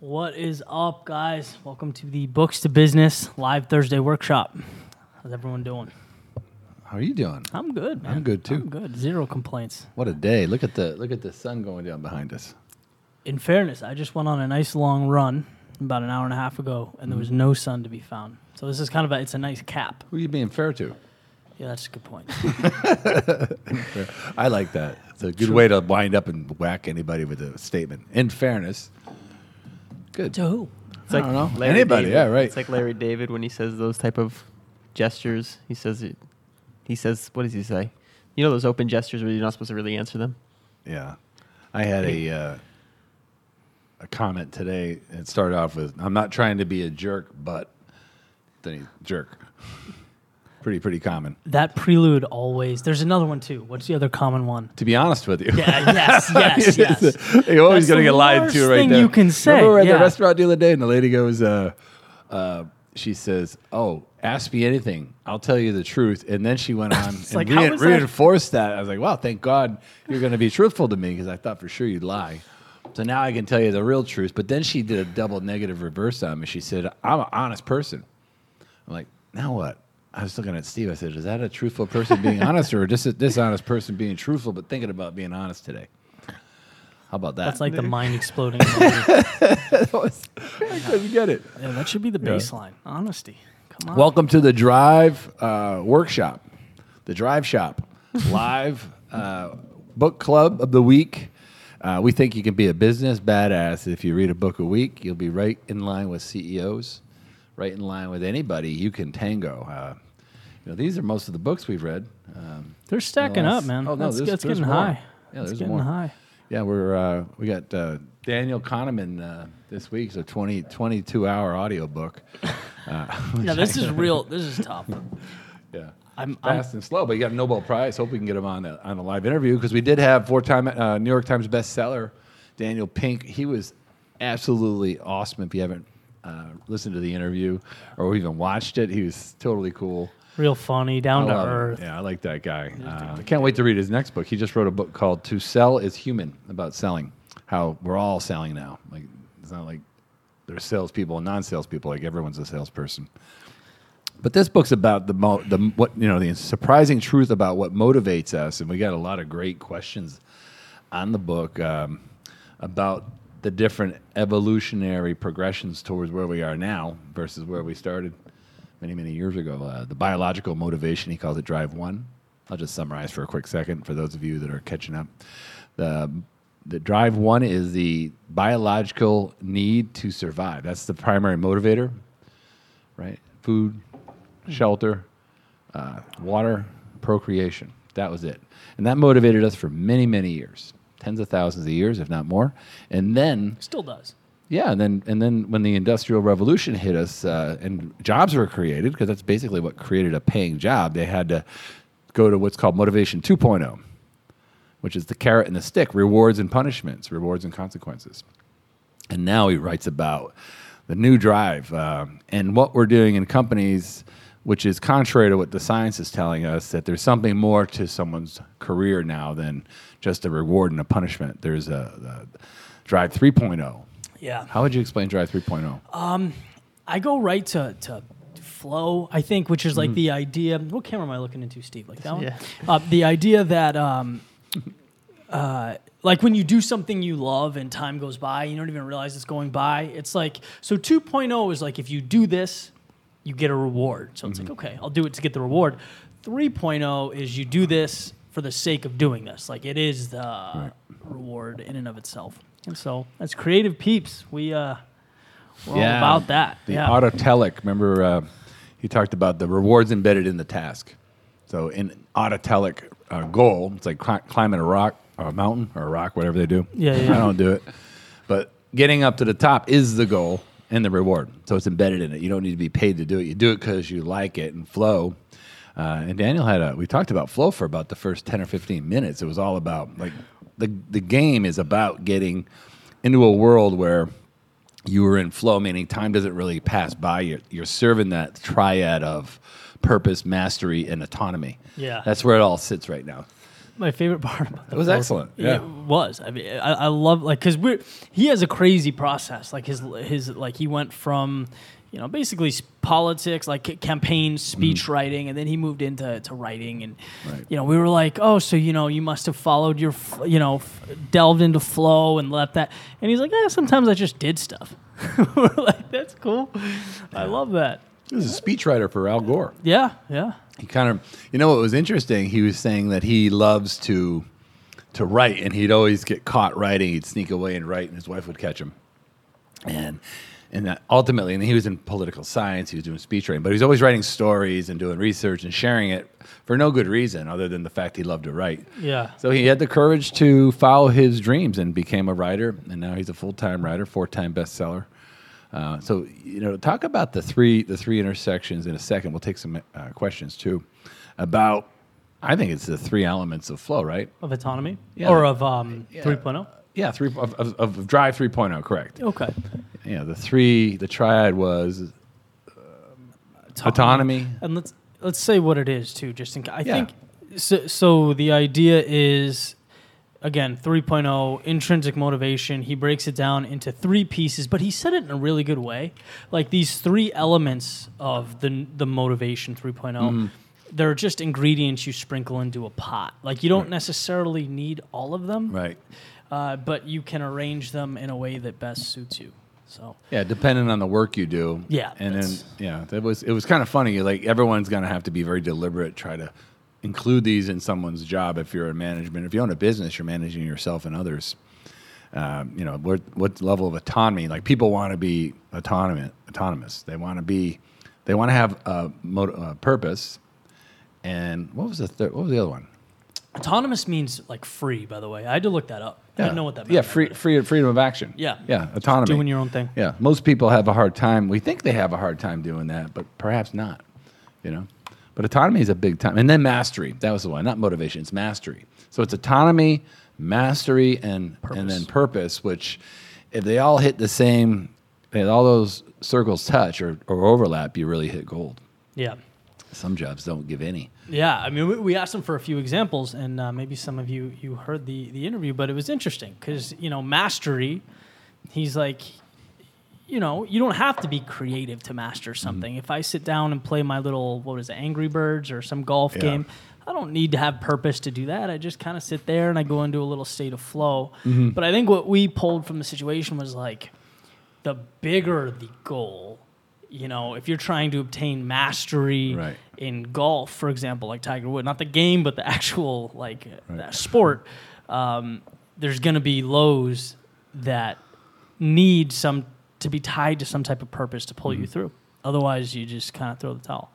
What is up, guys? Welcome to the Books to Business Live Thursday Workshop. How's everyone doing? How are you doing? I'm good, man. I'm good too. I'm good. Zero complaints. What a day! Look at the sun going down behind us. In fairness, I just went on a nice long run about an hour and a half ago, and there was no sun to be found. So this is kind of it's a nice cap. Who are you being fair to? Yeah, that's a good point. I like that. It's a good way to wind up and whack anybody with a statement. In fairness. Good. To who? It's like I don't know. Anybody, yeah, right. It's like Larry David when he says those type of gestures. He says, what does he say? You know those open gestures where you're not supposed to really answer them? Yeah. I had a comment today. It started off with, I'm not trying to be a jerk, but then he's jerk. Pretty common. That prelude always. There's another one too. What's the other common one? To be honest with you. Yeah. Yes. You're always going to get lied to right there. You can say. Remember we're at the restaurant the other day, and the lady goes, she says, "Oh, ask me anything. I'll tell you the truth." And then she went on and like, reinforced that. I was like, "Wow, thank God you're going to be truthful to me because I thought for sure you'd lie." So now I can tell you the real truth. But then she did a double negative reverse on me. She said, "I'm an honest person." I'm like, now what? I was looking at Steve. I said, is that a truthful person being honest or just a dishonest person being truthful but thinking about being honest today? How about that? That's like the mind exploding. I couldn't get it. Yeah, that should be the baseline. Yeah. Honesty. Come on. Welcome to the Drive workshop, the Drive Shop, live book club of the week. We think you can be a business badass if you read a book a week. You'll be right in line with CEOs, right in line with anybody. You can tango. These are most of the books we've read. They're stacking up, man. Oh, no, it's getting high. Yeah, it's getting high. Yeah, we got Daniel Kahneman this week. It's a 22-hour audiobook. Yeah, this is real. This is tough. Yeah. Fast and Slow, but you got a Nobel Prize. Hope we can get him on a live interview because we did have four-time New York Times bestseller Daniel Pink. He was absolutely awesome. If you haven't listened to the interview or even watched it, he was totally cool. Real funny, down to earth. Yeah, I like that guy. I can't wait to read his next book. He just wrote a book called To Sell is Human, about selling, how we're all selling now. Like, it's not like there's salespeople and non-salespeople. Like, everyone's a salesperson. But this book's about the surprising truth about what motivates us, and we got a lot of great questions on the book about the different evolutionary progressions towards where we are now versus where we started many years ago. The biological motivation, he calls it Drive 1. I'll just summarize for a quick second for those of you that are catching up. The Drive 1 is the biological need to survive. That's the primary motivator, right? Food, shelter, water, procreation. That was it. And that motivated us for many years, tens of thousands of years, if not more. And then... Still does. Yeah, and then when the Industrial Revolution hit us and jobs were created, because that's basically what created a paying job, they had to go to what's called Motivation 2.0, which is the carrot and the stick, rewards and punishments, rewards and consequences. And now he writes about the new drive and what we're doing in companies, which is contrary to what the science is telling us, that there's something more to someone's career now than just a reward and a punishment. There's a Drive 3.0. Yeah. How would you explain Drive 3.0? I go right to flow, I think, which is like the idea. What camera am I looking into, Steve? Like that one? Yeah. The idea that like when you do something you love and time goes by, you don't even realize it's going by. It's like, so 2.0 is like if you do this, you get a reward. So it's like, okay, I'll do it to get the reward. 3.0 is you do this for the sake of doing this. Like it is the reward in and of itself. And so, as creative peeps, we're all about that. The autotelic, remember, he talked about the rewards embedded in the task. So, in autotelic goal, it's like climbing a rock or a mountain or a rock, whatever they do. Yeah. I don't do it. But getting up to the top is the goal and the reward. So, it's embedded in it. You don't need to be paid to do it. You do it because you like it and flow. And Daniel we talked about flow for about the first 10 or 15 minutes. It was all about, like, The game is about getting into a world where you are in flow, meaning time doesn't really pass by. You're serving that triad of purpose, mastery, and autonomy. Yeah. That's where it all sits right now. my favorite part about that. It was excellent. Yeah. It was. I mean, I love, like, because he has a crazy process. Like, his like, he went from, you know, basically politics, like campaign speech writing, and then he moved into writing. And, you know, we were like, oh, so, you know, you must have followed your, delved into flow and left that. And he's like, yeah, sometimes I just did stuff. We're like, that's cool. I love that. He was a speechwriter for Al Gore. Yeah, yeah. He kind of, you know, what was interesting, he was saying that he loves to write, and he'd always get caught writing. He'd sneak away and write, and his wife would catch him. And ultimately, and he was in political science, he was doing speech writing, but he was always writing stories and doing research and sharing it for no good reason other than the fact he loved to write. Yeah. So he had the courage to follow his dreams and became a writer, and now he's a full-time writer, four-time bestseller. So, you know, talk about the three intersections in a second. We'll take some questions, too, about, I think it's the three elements of flow, right? Of autonomy? Yeah. Or of 3.0? Yeah, of Drive 3.0, correct. Okay. Yeah, the triad was autonomy. And let's say what it is, too, just in case. I think, so the idea is... Again, 3.0, intrinsic motivation. He breaks it down into three pieces, but he said it in a really good way. Like these three elements of the motivation 3.0, they're just ingredients you sprinkle into a pot. Like you don't necessarily need all of them, right? But you can arrange them in a way that best suits you. So yeah, depending on the work you do. Yeah, and then it was kind of funny. Like everyone's gonna have to be very deliberate, try to include these in someone's job. If you're in management, if you own a business, you're managing yourself and others. You know, what level of autonomy? Like people want to be autonomous. They want to have a purpose. And what was the other one? Autonomous means like free. By the way, I had to look that up. Yeah. I didn't know what that meant. Yeah, freedom of action. Yeah, yeah, autonomy. Just doing your own thing. Yeah, most people have a hard time. We think they have a hard time doing that, but perhaps not. You know. But autonomy is a big time. And then mastery. That was the one. Not motivation. It's mastery. So it's autonomy, mastery, and then purpose, which if they all hit the same, if all those circles touch or overlap, you really hit gold. Yeah. Some jobs don't give any. Yeah. I mean, we asked them for a few examples, and maybe some of you heard the interview, but it was interesting because, you know, mastery, he's like... You know, you don't have to be creative to master something. If I sit down and play my little, Angry Birds or some golf game, I don't need to have purpose to do that. I just kind of sit there and I go into a little state of flow. Mm-hmm. But I think what we pulled from the situation was like the bigger the goal, you know, if you're trying to obtain mastery in golf, for example, like Tiger Woods, not the game, but the actual like that sport, there's going to be lows that need some... to be tied to some type of purpose to pull you through. Otherwise, you just kind of throw the towel.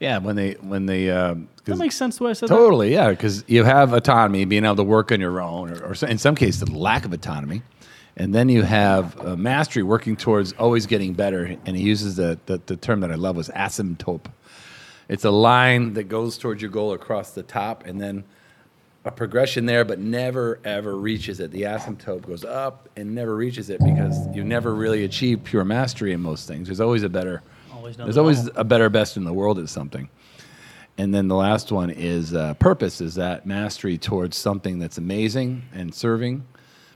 Yeah, when they that makes sense the way I said that? Totally, yeah, because you have autonomy, being able to work on your own, or in some cases, the lack of autonomy. And then you have mastery, working towards always getting better. And he uses the term that I love was asymptote. It's a line that goes towards your goal across the top, and then a progression there, but never, ever reaches it. The asymptote goes up and never reaches it because you never really achieve pure mastery in most things. There's always a better best in the world at something. And then the last one is purpose, is that mastery towards something that's amazing and serving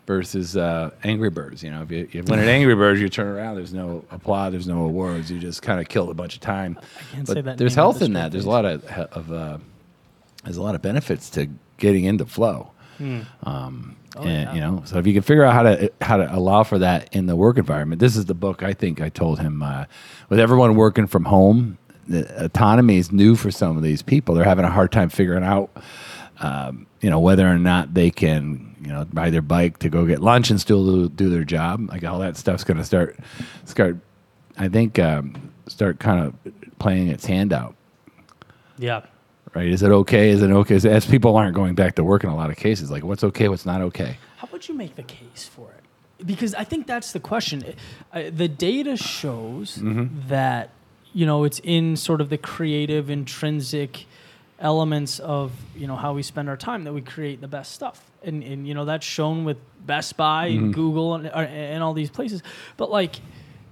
versus Angry Birds. You know, if you win an Angry Birds, you turn around, there's no applause, there's no awards. You just kind of killed a bunch of time. I can't say that. There's health in that. There's a lot of there's a lot of benefits to getting into flow, you know. So if you can figure out how to allow for that in the work environment, this is the book. I think I told him with everyone working from home, the autonomy is new for some of these people. They're having a hard time figuring out, you know, whether or not they can, you know, ride their bike to go get lunch and still do their job. Like all that stuff's going to start. I think start kind of playing its hand out. Yeah. Right? Is it okay? Is it okay? As people aren't going back to work in a lot of cases, like what's okay, what's not okay? How would you make the case for it? Because I think that's the question. The data shows that, you know, it's in sort of the creative, intrinsic elements of, you know, how we spend our time that we create the best stuff. And you know, that's shown with Best Buy and Google and all these places. But like,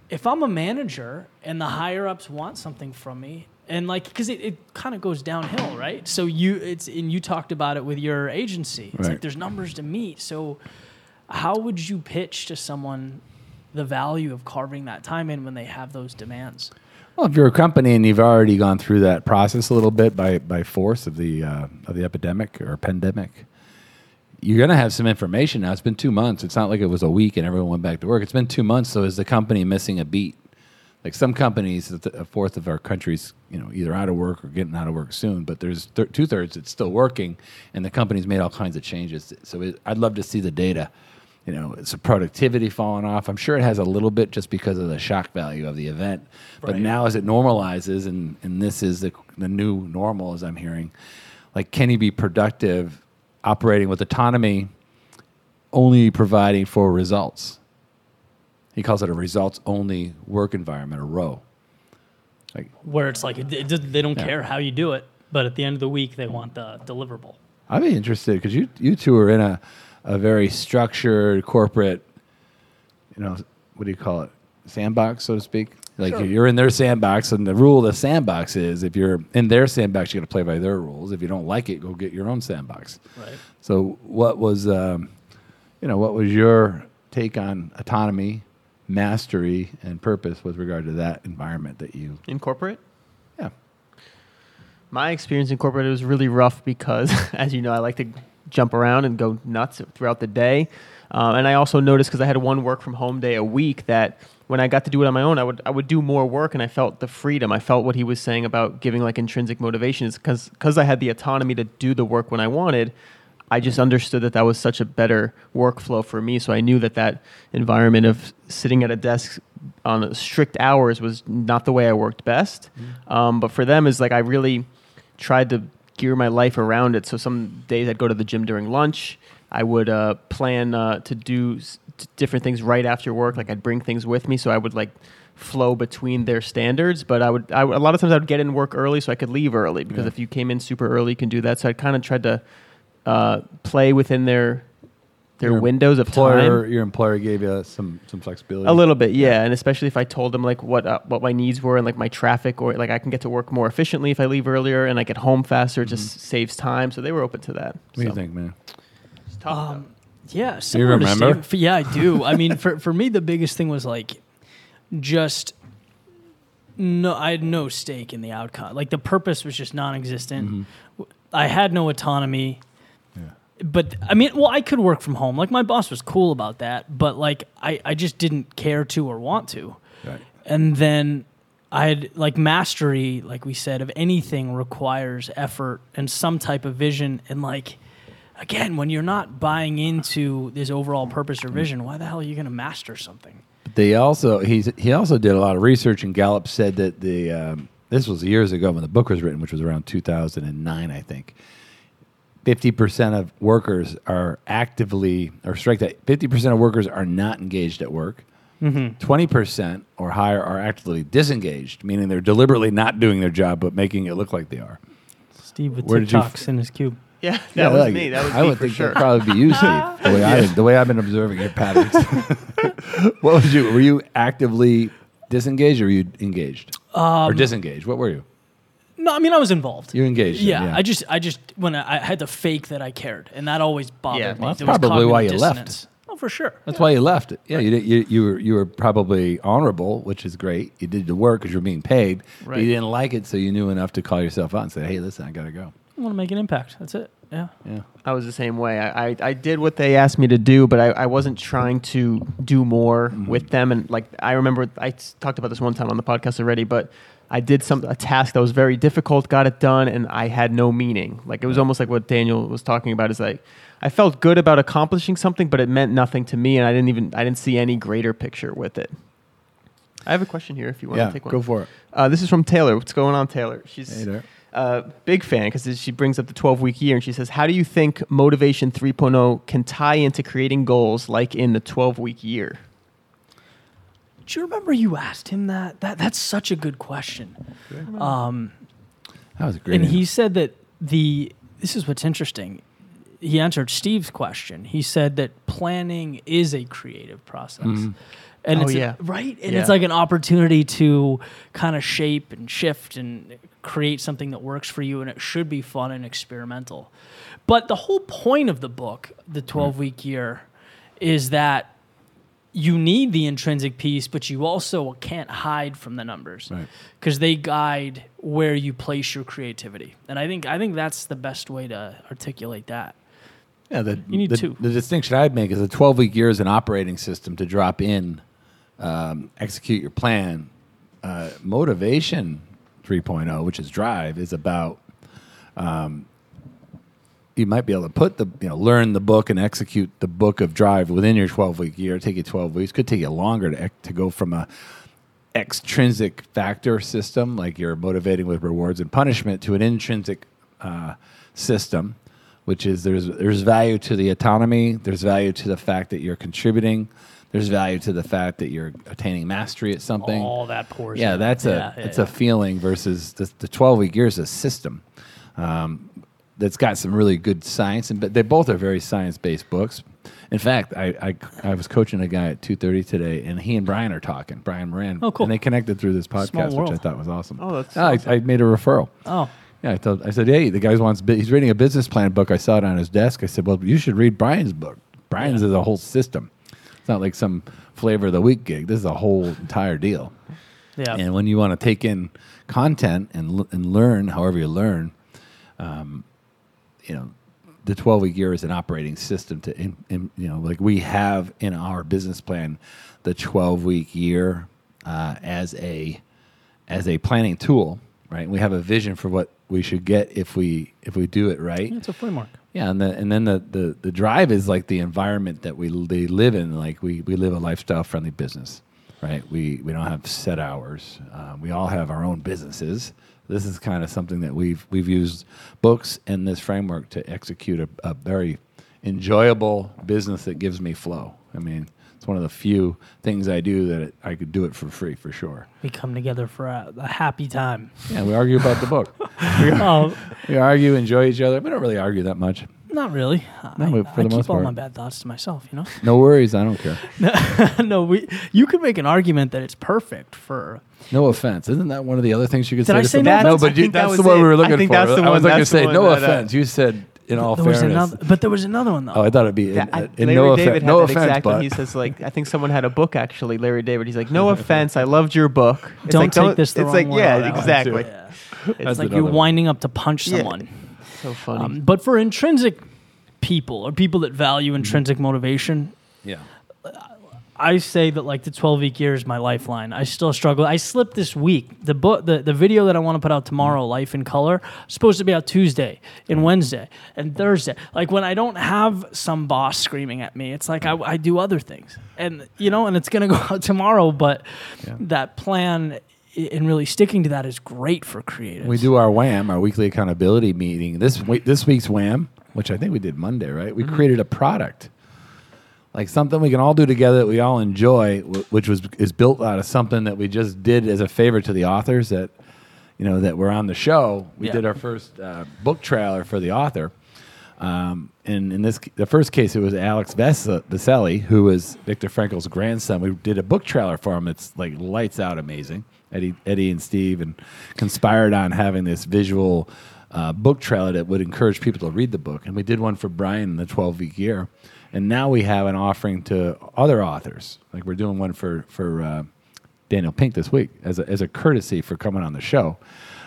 if I'm a manager and the higher ups want something from me, And like, because it kind of goes downhill, right? So you talked about it with your agency. It's right. Like there's numbers to meet. So how would you pitch to someone the value of carving that time in when they have those demands? Well, if you're a company and you've already gone through that process a little bit by force of the epidemic or pandemic, you're going to have some information now. It's been 2 months. It's not like it was a week and everyone went back to work. It's been 2 months. So is the company missing a beat? Like some companies, a fourth of our country's, either out of work or getting out of work soon, but there's two-thirds that's still working, and the company's made all kinds of changes. So I'd love to see the data. It's a productivity falling off. I'm sure it has a little bit just because of the shock value of the event. Right. But now as it normalizes, and this is the new normal, as I'm hearing, like, can he be productive operating with autonomy, only providing for results? He calls it a results-only work environment, a row. Where it's like they don't care how you do it, but at the end of the week, they want the deliverable. I'd be interested because you two are in a very structured corporate, what do you call it, sandbox, so to speak? Like sure. You're in their sandbox, and the rule of the sandbox is if you're in their sandbox, you got to play by their rules. If you don't like it, go get your own sandbox. Right. So what was, what was your take on autonomy, mastery, and purpose with regard to that environment that you incorporate? Yeah. My experience in corporate was really rough because, as you know, I like to jump around and go nuts throughout the day. And I also noticed, because I had one work from home day a week, that when I got to do it on my own, I would do more work, and I felt the freedom. I felt what he was saying about giving like intrinsic motivation is because I had the autonomy to do the work when I wanted. I just understood that was such a better workflow for me. So I knew that environment of sitting at a desk on strict hours was not the way I worked best. Mm-hmm. But for them, is like I really tried to gear my life around it. So some days I'd go to the gym during lunch. I would plan to do different things right after work. Like I'd bring things with me, so I would like flow between their standards. But I a lot of times I would get in work early so I could leave early, because if you came in super early, you can do that. So I kind of tried to play within their windows of time. Your employer gave you some flexibility. A little bit, yeah. And especially if I told them like what my needs were and like my traffic, or like I can get to work more efficiently if I leave earlier and I get home faster. It just saves time. So they were open to that. What do you think, man? It's tough. Yeah. Do you remember? Yeah, I do. I mean, for me, the biggest thing was like just... No, I had no stake in the outcome. Like the purpose was just non-existent. Mm-hmm. I had no autonomy. Yeah. But I mean, well, I could work from home. Like my boss was cool about that, but like I just didn't care to or want to. Right. And then I had like mastery, like we said, of anything requires effort and some type of vision. And like, again, when you're not buying into this overall purpose or vision, why the hell are you going to master something? They also he also did a lot of research, and Gallup said that the this was years ago when the book was written, which was around 2009, I think. 50% of workers are actively, or strike that, 50% of workers are not engaged at work. Mm-hmm. 20% or higher are actively disengaged, meaning they're deliberately not doing their job but making it look like they are. Steve with TikToks in his cube. Yeah, that was like me. That was me for sure. I would think that'd probably be you, Steve. The way I've been observing your patterns. What was you? Were you actively disengaged, or were you engaged, or disengaged? What were you? No, I mean I was involved. You engaged. Yeah. I just when I had to fake that I cared, and that always bothered me. Well, that's probably why you left. Oh, for sure. That's why you left. Yeah, you were probably honorable, which is great. You did the work because you were being paid. Right. But you didn't like it, so you knew enough to call yourself out and say, "Hey, listen, I gotta go. I want to make an impact." That's it. Yeah. I was the same way. I did what they asked me to do, but I wasn't trying to do more with them. And like I remember, I talked about this one time on the podcast already, but I did a task that was very difficult, got it done, and I had no meaning. Like it was almost like what Daniel was talking about. Is like I felt good about accomplishing something, but it meant nothing to me, and I didn't see any greater picture with it. I have a question here if you want to take one. Yeah, go for it. This is from Taylor. What's going on, Taylor? Hey there. Big fan, because she brings up the 12-week year, and she says, how do you think Motivation 3.0 can tie into creating goals like in the 12-week year? Do you remember you asked him that? That's such a good question. Okay. That was a great answer. He said that this is what's interesting. he answered Steve's question. He said that planning is a creative process. Mm-hmm. And it's like an opportunity to kind of shape and shift and create something that works for you, and it should be fun and experimental. But the whole point of the book, The 12-Week Year, is that you need the intrinsic piece, but you also can't hide from the numbers because they guide where you place your creativity. And I think that's the best way to articulate that. Yeah, the distinction I'd make is a 12-week year is an operating system to drop in. Execute your plan. Motivation 3.0, which is Drive, is about you might be able to put learn the book and execute the book of Drive within your 12-week year. Take you 12 weeks. Could take you longer to go from a extrinsic factor system, like you're motivating with rewards and punishment, to an intrinsic system, which is there's value to the autonomy. There's value to the fact that you're contributing. There's value to the fact that you're attaining mastery at something. All that portion. Yeah, that's a feeling versus the 12-week year is a system that's got some really good science, and they both are very science-based books. In fact, I was coaching a guy at 2:30 today, and he and Brian are talking. Brian Moran. Oh, cool. And they connected through this podcast, which I thought was awesome. Oh, that's awesome. I made a referral. Oh. Yeah, I said, hey, the guy he's reading a business plan book. I saw it on his desk. I said, well, you should read Brian's book. Brian's is a whole system. It's not like some flavor of the week gig. This is a whole entire deal. Yeah. And when you want to take in content and learn, however you learn, the 12-week year is an operating system to, like we have in our business plan, the 12-week year as a planning tool, right? And we have a vision for what we should get if we do it right. Yeah, it's a framework. Yeah, and then the drive is like the environment that they live in. Like we live a lifestyle-friendly business, right? We don't have set hours. We all have our own businesses. This is kind of something that we've used books and this framework to execute a very enjoyable business that gives me flow. I mean, it's one of the few things I do that I could do it for free, for sure. We come together for a happy time. Yeah, we argue about the book. We argue, enjoy each other. We don't really argue that much. Not really. No, for the most part, I keep all my bad thoughts to myself, you know? No worries, I don't care. You could make an argument that it's perfect for... No offense. Isn't that one of the other things you could say to someone? That's the one we were looking for. I was going to say, no offense. You said... In all fairness. But there was another one, though. Oh, I thought it'd be... Larry David had that exact one. He says, like, I think someone had a book, actually, Larry David. He's like, no offense, I loved your book. Don't take this the wrong way. Yeah, exactly. Yeah. It's like you're winding up to punch someone. So funny. But for intrinsic people, or people that value intrinsic motivation... Yeah. I say that like the 12-week year is my lifeline. I still struggle. I slipped this week. The book, the video that I want to put out tomorrow, Life in Color, supposed to be out Tuesday and Wednesday and Thursday. Like when I don't have some boss screaming at me, it's like I do other things, and and it's gonna go out tomorrow. But that plan and really sticking to that is great for creatives. We do our WHAM, our weekly accountability meeting. This week's WHAM, which I think we did Monday, right? We created a product. Like something we can all do together that we all enjoy, which is built out of something that we just did as a favor to the authors that, that were on the show. We did our first book trailer for the author, and in the first case it was Alex Veseli, who was Viktor Frankl's grandson. We did a book trailer for him. It's like lights out amazing. Eddie and Steve and conspired on having this visual book trailer that would encourage people to read the book, and we did one for Brian in the 12-week year. And now we have an offering to other authors. Like we're doing one for Daniel Pink this week as a courtesy for coming on the show.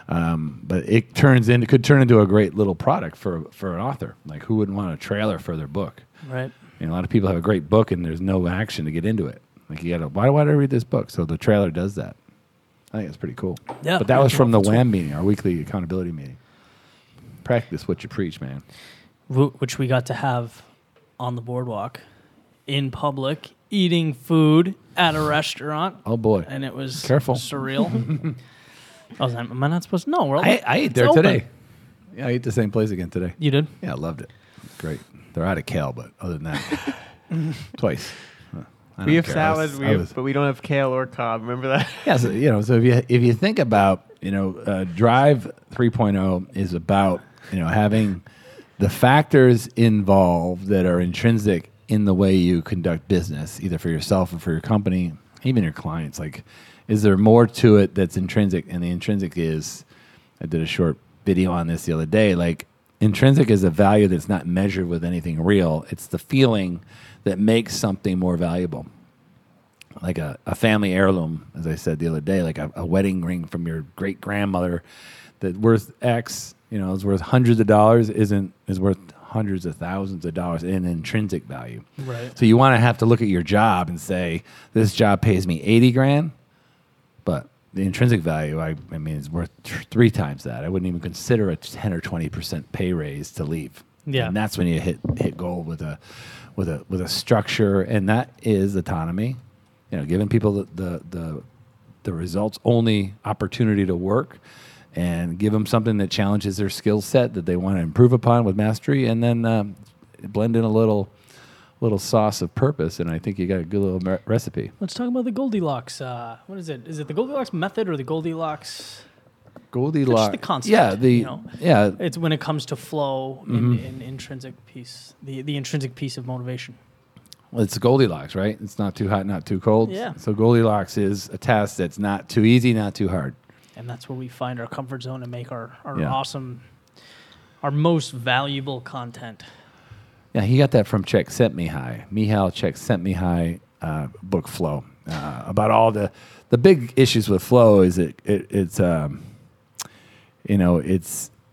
But it could turn into a great little product for an author. Like who wouldn't want a trailer for their book? Right. A lot of people have a great book and there's no action to get into it. Like you got to why do I read this book? So the trailer does that. I think it's pretty cool. Yeah. But that was from the WHAM meeting, our weekly accountability meeting. Practice what you preach, man. Which we got to have. On the boardwalk, in public, eating food at a restaurant. Oh boy! And it was surreal. I was like, am I not supposed to? No, I ate there today. Yeah, I ate the same place again today. You did? Yeah, I loved it. Great. They're out of kale, but other than that, twice. We have salad, but we don't have kale or cob. Remember that? Yeah. So, so if you think about, Drive 3.0 is about having the factors involved that are intrinsic in the way you conduct business, either for yourself or for your company, even your clients. Like, is there more to it that's intrinsic? And the intrinsic is, I did a short video on this the other day, like intrinsic is a value that's not measured with anything real. It's the feeling that makes something more valuable. Like a family heirloom, as I said the other day, like a wedding ring from your great-grandmother that's worth X, you know, is worth hundreds of dollars, is worth hundreds of thousands of dollars in intrinsic value. Right. So you want to have to look at your job and say, this job pays me 80 grand, but the intrinsic value, I mean, it's worth three times that. I wouldn't even consider a 10 or 20% pay raise to leave. Yeah. And that's when you hit gold with a structure, and that is autonomy. You know, giving people the results only opportunity to work, and give them something that challenges their skill set that they want to improve upon with mastery, and then blend in a little sauce of purpose, and I think you got a good little recipe. Let's talk about the Goldilocks. What is it? Is it the Goldilocks method or the Goldilocks? Goldilocks. Just the concept. Yeah, it's when it comes to flow and intrinsic piece, the intrinsic piece of motivation. Well, it's Goldilocks, right? It's not too hot, not too cold. Yeah. So Goldilocks is a task that's not too easy, not too hard. And that's where we find our comfort zone and make our awesome, our most valuable content. Yeah, he got that from Mihaly Csikszentmihalyi, book Flow. About all the big issues with flow is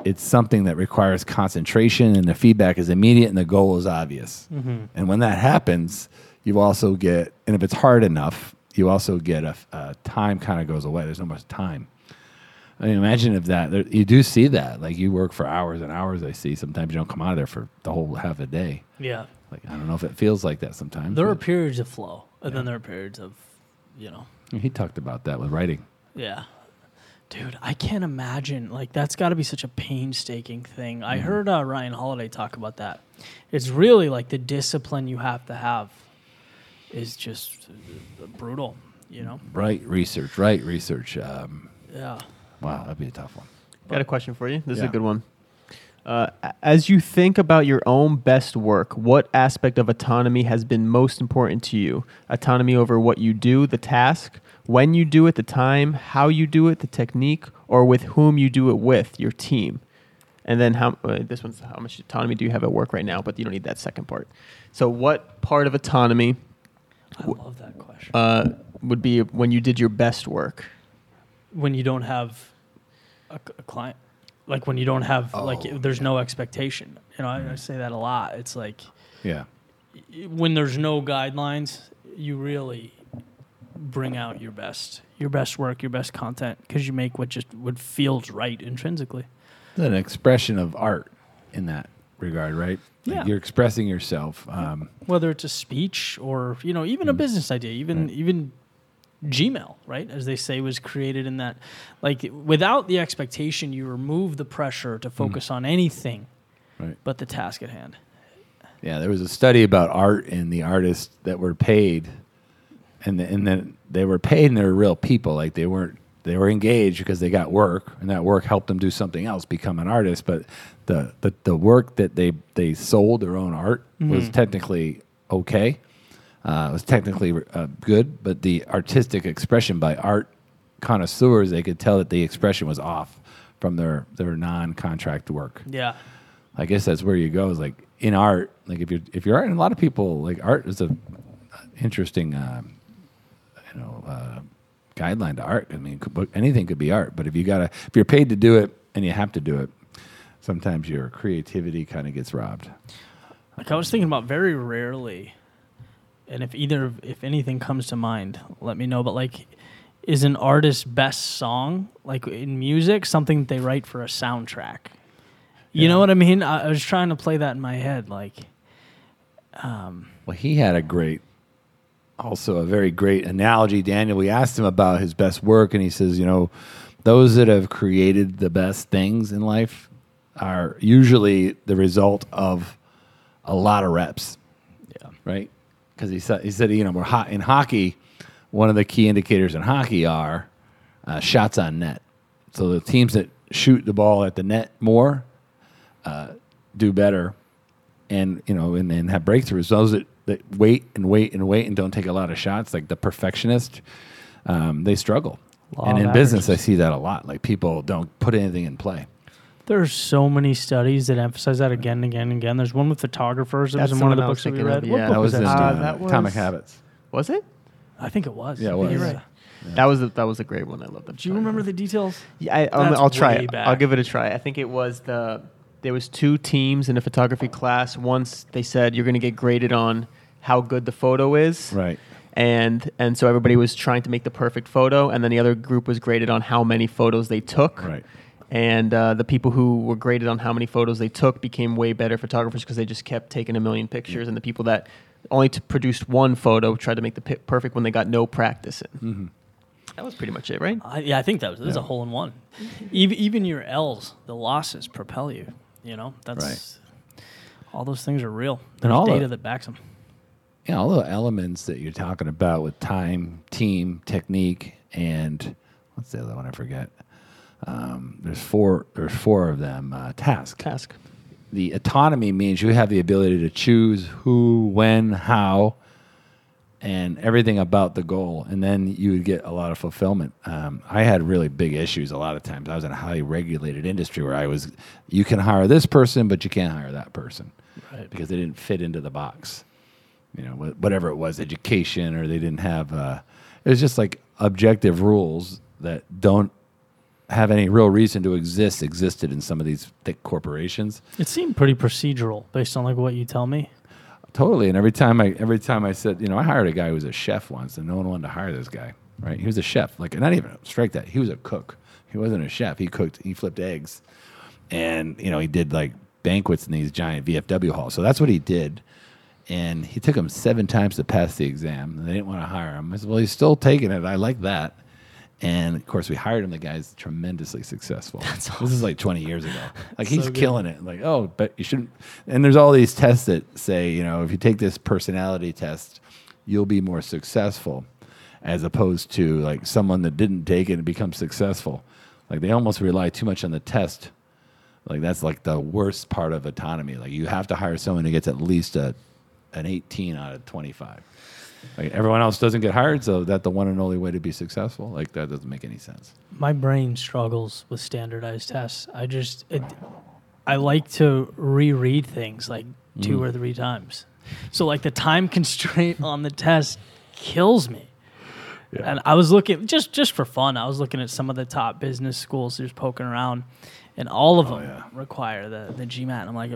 it's something that requires concentration, and the feedback is immediate and the goal is obvious. Mm-hmm. And when that happens, you also get, and if it's hard enough, you also get a time kind of goes away. There's no much time. I mean, imagine if that, you do see that. Like you work for hours and hours, I see. Sometimes you don't come out of there for the whole half a day. Yeah. Like, I don't know if it feels like that sometimes. There are periods of flow, and then there are periods of, you know. He talked about that with writing. Yeah. Dude, I can't imagine. Like, that's got to be such a painstaking thing. I heard Ryan Holiday talk about that. It's really like the discipline you have to have is just brutal, you know? Right research. Wow, that'd be a tough one. Got a question for you. This is a good one. As you think about your own best work, what aspect of autonomy has been most important to you? Autonomy over what you do, the task, when you do it, the time, how you do it, the technique, or with whom you do it with, your team. And then this one's how much autonomy do you have at work right now, but you don't need that second part. So what part of autonomy love that question. Would be when you did your best work? When you don't have a client. Like when you don't have, there's no expectation. You know, I say that a lot. It's like, when there's no guidelines, you really bring out your best work, your best content, because you make what feels right intrinsically. An expression of art in that regard, right? Yeah. Like you're expressing yourself. Whether it's a speech or, you know, even a business idea, even Gmail, right, as they say, was created in that, like, without the expectation, you remove the pressure to focus on anything but the task at hand. Yeah, there was a study about art and the artists that were paid, and then they were paid and they were real people. Like, they were engaged because they got work, and that work helped them do something else, become an artist. But the work that they sold, their own art, was technically okay. It was technically good, but the artistic expression by art connoisseurs, they could tell that the expression was off from their non-contract work. Yeah, I guess that's where you go. Is like in art, like if you're art, and a lot of people like art is a interesting, guideline to art. I mean, anything could be art, but if you're paid to do it and you have to do it, sometimes your creativity kind of gets robbed. Like I was thinking about very rarely. And if anything comes to mind, let me know. But like, is an artist's best song, like in music, something that they write for a soundtrack? You know what I mean? I was trying to play that in my head. Like, well, he had a very great analogy, Daniel. We asked him about his best work, and he says, you know, those that have created the best things in life are usually the result of a lot of reps. Yeah. Right. Because he said, you know, we're hot in hockey. One of the key indicators in hockey are shots on net. So the teams that shoot the ball at the net more do better and, you know, and have breakthroughs. Those that wait and don't take a lot of shots, like the perfectionist, they struggle. And in business, I see that a lot. Like people don't put anything in play. There's so many studies that emphasize that again and again and again. There's one with photographers. That was in one of the books that we read. Yeah, that was in Atomic Habits. Was it? I think it was. Yeah, it was. You're right. Yeah. That was a great one. I love that. Do you remember the details? Yeah, I'll try it. Back. I'll give it a try. I think it was there was two teams in a photography class. Once they said you're going to get graded on how good the photo is. Right. And so everybody was trying to make the perfect photo, and then the other group was graded on how many photos they took. Right. And the people who were graded on how many photos they took became way better photographers because they just kept taking a million pictures, and the people that only produced one photo tried to make the perfect when they got no practice in. Mm-hmm. That was pretty much it, right? I think that was. This is a hole in one. Even your L's, the losses propel you. You know, that's right. All those things are real. There's all data that backs them. Yeah, all the elements that you're talking about with time, team, technique, and what's the other one? I forget. There's four of them. Task. The autonomy means you have the ability to choose who, when, how, and everything about the goal, and then you would get a lot of fulfillment. I had really big issues a lot of times. I was in a highly regulated industry where you can hire this person, but you can't hire that person, right? Because they didn't fit into the box. You know, whatever it was, education, or they didn't have. It was just like objective rules that don't have any real reason to existed in some of these thick corporations. It seemed pretty procedural based on like what you tell me. Totally. And every time I said, you know, I hired a guy who was a chef once, and no one wanted to hire this guy. Right? He was a chef. Like, not even strike that. He was a cook. He wasn't a chef. He cooked. He flipped eggs, and you know, he did like banquets in these giant VFW halls. So that's what he did. And he took him 7 times to pass the exam. They didn't want to hire him. I said, well, he's still taking it. I like that. And, of course, we hired him. The guy's tremendously successful. That's awesome. This is like 20 years ago. Like, he's so killing it. Like, oh, but you shouldn't. And there's all these tests that say, you know, if you take this personality test, you'll be more successful, as opposed to, like, someone that didn't take it and become successful. Like, they almost rely too much on the test. Like, that's, like, the worst part of autonomy. Like, you have to hire someone who gets at least an 18 out of 25. Like everyone else doesn't get hired, so that's the one and only way to be successful. Like that doesn't make any sense. My brain struggles with standardized tests. I like to reread things like 2 or 3 times. So like the time constraint on the test kills me. Yeah. And I was looking just for fun. I was looking at some of the top business schools, just poking around, and all of them require the GMAT. And I'm like,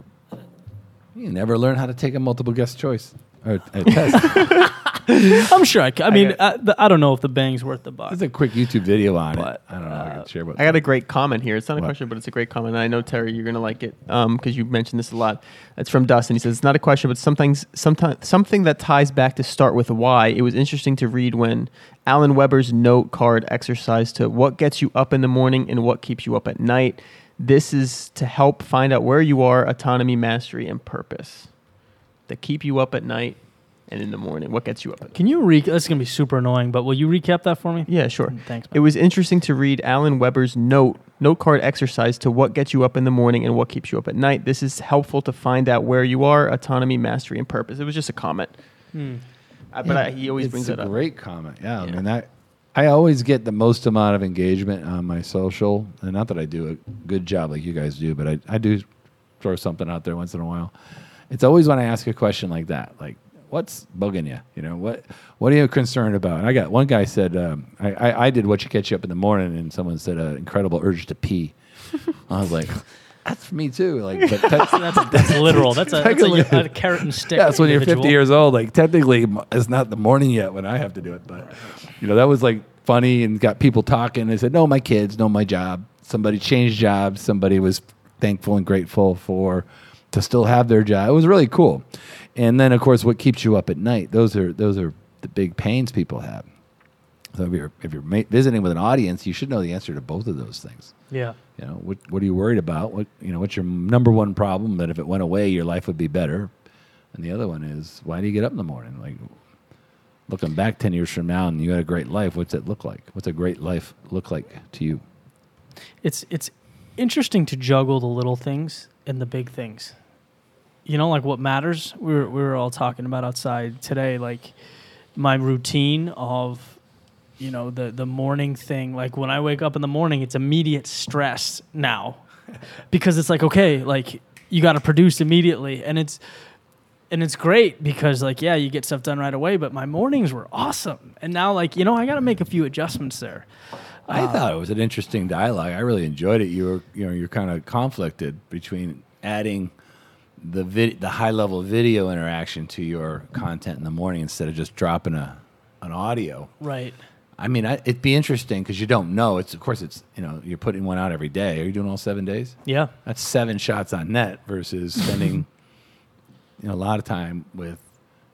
you never learn how to take a multiple guess choice or a test. I'm sure I can. I mean, I don't know if the bang's worth the buck. There's a quick YouTube video on it. I don't know if I can share what I got. A great comment here. It's not a question, but it's a great comment. And I know, Terry, you're going to like it because you mentioned this a lot. It's from Dustin. He says, it's not a question, but something that ties back to start with why. It was interesting to read when Alan Weber's note card exercise to what gets you up in the morning and what keeps you up at night. This is to help find out where you are, autonomy, mastery, and purpose. That keep you up at night and in the morning. What gets you up at night? Can you recap? That's going to be super annoying, but will you recap that for me? Yeah, sure. Thanks, man. It was interesting to read Alan Weber's note card exercise to what gets you up in the morning and what keeps you up at night. This is helpful to find out where you are, autonomy, mastery, and purpose. It was just a comment. He always brings it up. It's a great comment. Yeah, I mean, I always get the most amount of engagement on my social. And not that I do a good job like you guys do, but I do throw something out there once in a while. It's always when I ask a question like that, like, what's bugging you? You know, what are you concerned about? And I got one guy said, I did what you catch you up in the morning, and someone said, incredible urge to pee. I was like, that's for me too. Like, but that's literal. That's a carrot and stick. That's when you're 50 years old. Like, technically, it's not the morning yet when I have to do it. But you know, that was like funny and got people talking. They said, no, my kids, no, my job. Somebody changed jobs. Somebody was thankful and grateful to still have their job. It was really cool. And then, of course, what keeps you up at night? Those are the big pains people have. So if you're visiting with an audience, you should know the answer to both of those things. Yeah. You know, what are you worried about? What's your number one problem that if it went away, your life would be better? And the other one is, why do you get up in the morning? Like, looking back 10 years from now and you had a great life, what's it look like? What's a great life look like to you? It's interesting to juggle the little things and the big things. you know, like what matters. We were all talking about outside today, like my routine of, you know, the morning thing. Like when I wake up in the morning, it's immediate stress now because it's like, okay, like you got to produce immediately. And it's great because, like, yeah, you get stuff done right away, but my mornings were awesome. And now, like, you know, I got to make a few adjustments there. I thought it was an interesting dialogue. I really enjoyed it. You're kind of conflicted between adding the high-level video interaction to your content in the morning instead of just dropping an audio. Right. I mean, it'd be interesting because you don't know. Of course, you know, you're putting one out every day. Are you doing all 7 days? Yeah. That's 7 shots on net versus spending you know, a lot of time with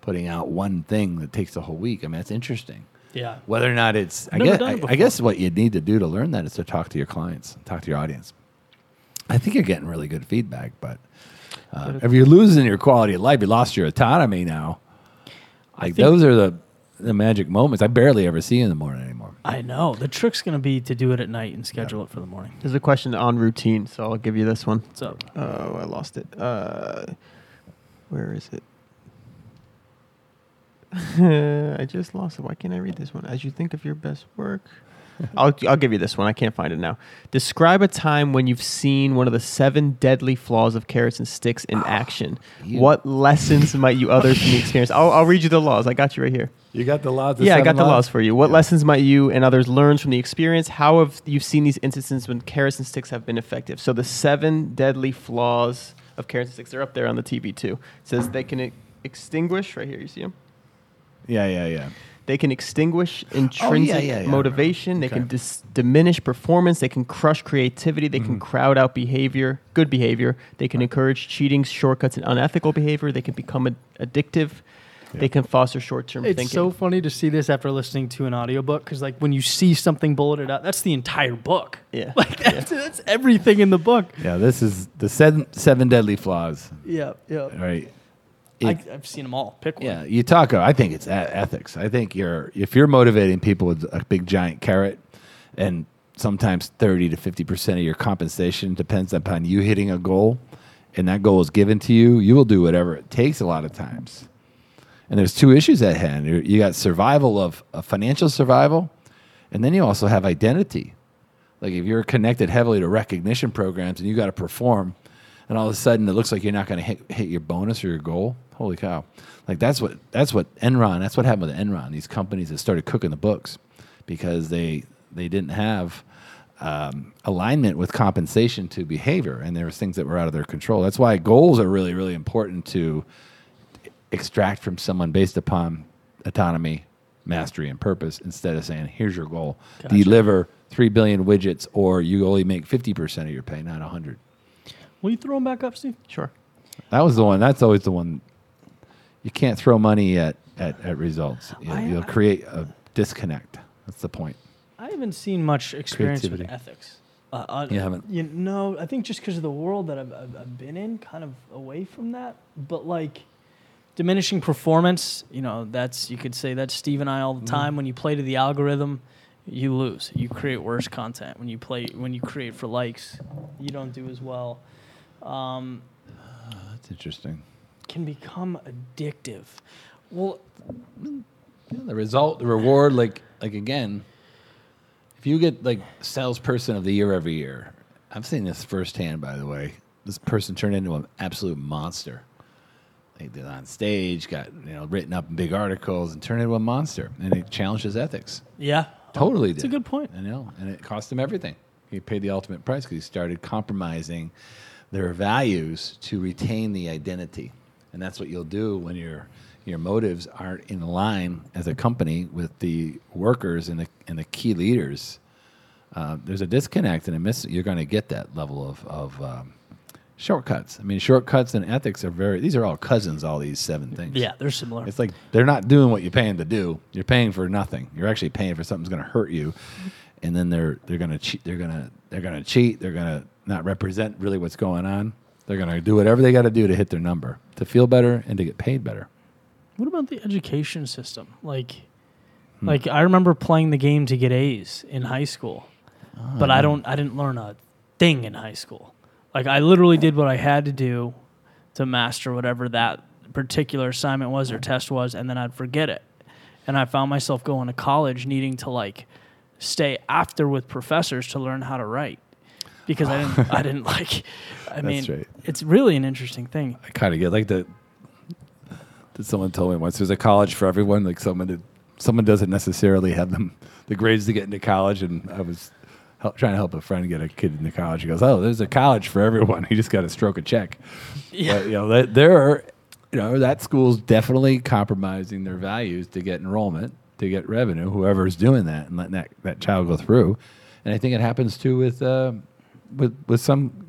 putting out one thing that takes the whole week. I mean, that's interesting. Yeah. Whether or not it's, I guess what you need to do to learn that is to talk to your clients, talk to your audience. I think you're getting really good feedback, but if you're losing your quality of life, you lost your autonomy now. Like those are the magic moments I barely ever see in the morning anymore. I know. The trick's going to be to do it at night and schedule it for the morning. There's a question on routine, so I'll give you this one. What's up? Oh, I lost it. Where is it? I just lost it. Why can't I read this one? As you think of your best work. I'll give you this one. I can't find it now. Describe a time when you've seen one of the 7 deadly flaws of carrots and sticks in action. What lessons might you others from the experience? I'll read you the laws. I got you right here. You got the laws? Yeah, I got the laws for you. What lessons might you and others learn from the experience? How have you seen these instances when carrots and sticks have been effective? So the 7 deadly flaws of carrots and sticks, they're up there on the TV too. It says they can extinguish, right here, you see them? Yeah. They can extinguish intrinsic motivation. Right. Okay. They can diminish performance. They can crush creativity. They can crowd out behavior, good behavior. They can encourage cheating, shortcuts, and unethical behavior. They can become addictive. Yeah. They can foster short-term thinking. It's so funny to see this after listening to an audiobook because, like, when you see something bulleted out, that's the entire book. Yeah. Like, that's everything in the book. Yeah, this is the 7 deadly flaws. Yeah. All right. I've seen them all. Pick one. Yeah, you talk about, I think it's ethics. I think if you're motivating people with a big giant carrot, and sometimes 30 to 50% of your compensation depends upon you hitting a goal, and that goal is given to you, you will do whatever it takes a lot of times. And there's 2 issues at hand. You got survival of financial survival, and then you also have identity. Like if you're connected heavily to recognition programs and you got to perform, and all of a sudden it looks like you're not going to hit your bonus or your goal. Holy cow. Like that's what happened with Enron. These companies that started cooking the books because they didn't have alignment with compensation to behavior, and there was things that were out of their control. That's why goals are really, really important to extract from someone based upon autonomy, mastery, and purpose instead of saying, here's your goal. Gotcha. Deliver 3 billion widgets or you only make 50% of your pay, not 100. Will you throw them back up, Steve? Sure. That was the one. That's always the one. You can't throw money at results. You'll create a disconnect. That's the point. I haven't seen much experience with ethics. You haven't? You know, I think just because of the world that I've been in, kind of away from that. But like diminishing performance, you know, you could say that's Steve and I all the time. When you play to the algorithm, you lose. You create worse content. When you create for likes, you don't do as well. That's interesting. Can become addictive. Well, the result, the reward, like again, if you get like salesperson of the year every year, I've seen this firsthand, by the way. This person turned into an absolute monster. They did on stage, got written up in big articles, and turned into a monster, and it challenged his ethics. Yeah, totally. That's a good point. I know, and it cost him everything. He paid the ultimate price because he started compromising their values to retain the identity. And that's what you'll do when your motives aren't in line as a company with the workers and the key leaders. There's a disconnect, and you're going to get that level of shortcuts. I mean, shortcuts and ethics are these are all cousins, all these 7 things. Yeah, they're similar. It's like they're not doing what you're paying to do. You're paying for nothing. You're actually paying for something that's going to hurt you. And then they're gonna cheat. They're gonna cheat. They're gonna not represent really what's going on. They're gonna do whatever they got to do to hit their number, to feel better, and to get paid better. What about the education system? Like I remember playing the game to get A's in high school, but I didn't learn a thing in high school. Like I literally did what I had to do to master whatever that particular assignment was or test was, and then I'd forget it. And I found myself going to college needing to like stay after with professors to learn how to write because I didn't like, I mean, right. It's really an interesting thing. I kind of get like someone told me once, there's a college for everyone. Like someone doesn't necessarily have the grades to get into college. And I was trying to help a friend get a kid into college. He goes, oh, there's a college for everyone. You just got to stroke a check. Yeah. But, you know, there are, you know, that school's definitely compromising their values to get enrollment, to get revenue, whoever's doing that and letting that child go through. And I think it happens too with some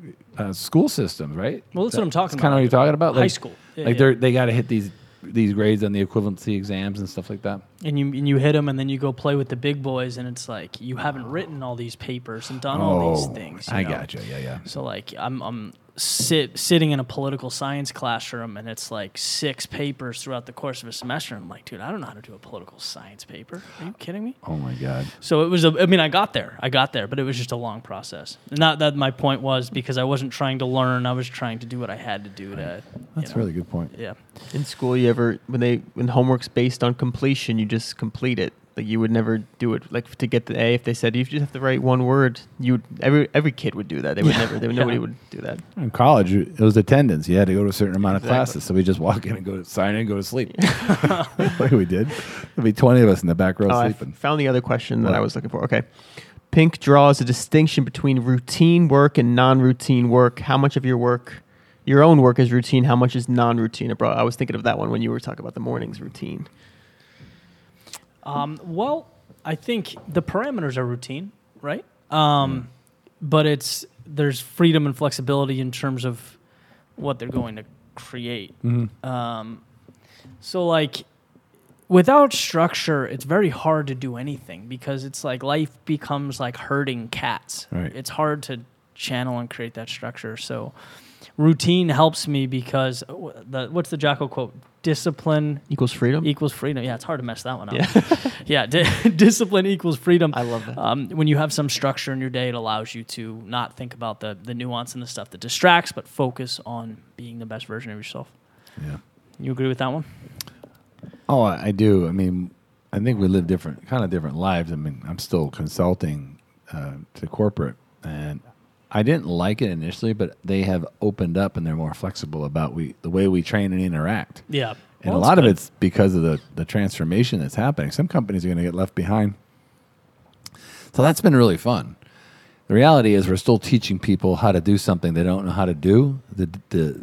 school systems, right? Well, that's what I'm talking about. That's kind of what you're talking about? Like, high school. Yeah, like they got to hit these grades on the equivalency exams and stuff like that. And you hit them, and then you go play with the big boys, and it's like you haven't written all these papers and done all these things. You know? I gotcha. Yeah, yeah. So like I'm sitting in a political science classroom, and it's like 6 papers throughout the course of a semester. I'm like, dude, I don't know how to do a political science paper. Are you kidding me? Oh my god. So it was. I got there, but it was just a long process. Not that my point was because I wasn't trying to learn. I was trying to do what I had to do to. That's a really good point. Yeah. In school, you ever when homework's based on completion, you just complete it. Like you would never do it. Like to get the A, if they said you just have to write one word, every kid would do that. They would never. Nobody would do that. In college, it was attendance. You had to go to a certain amount of classes, so we just walk in and sign in and go to sleep. Like we did. There'd be 20 of us in the back row sleeping. I found the other question that I was looking for. Okay, Pink draws a distinction between routine work and non-routine work. How much of your own work, is routine? How much is non-routine? I was thinking of that one when you were talking about the morning's routine. Well, I think the parameters are routine, right? But there's freedom and flexibility in terms of what they're going to create. Mm-hmm. So like without structure, it's very hard to do anything because it's like life becomes like herding cats. Right. It's hard to channel and create that structure. So routine helps me because what's the Jocko quote? Discipline equals freedom. Yeah, it's hard to mess that one up. Yeah, discipline equals freedom. I love that. When you have some structure in your day, it allows you to not think about the nuance and the stuff that distracts, but focus on being the best version of yourself. Yeah, you agree with that one? Oh, I do. I mean, I think we live different lives. I mean, I'm still consulting to corporate, and I didn't like it initially, but they have opened up and they're more flexible about the way we train and interact. Yeah. And a lot of it's because of the transformation that's happening. Some companies are going to get left behind. So that's been really fun. The reality is we're still teaching people how to do something they don't know how to do.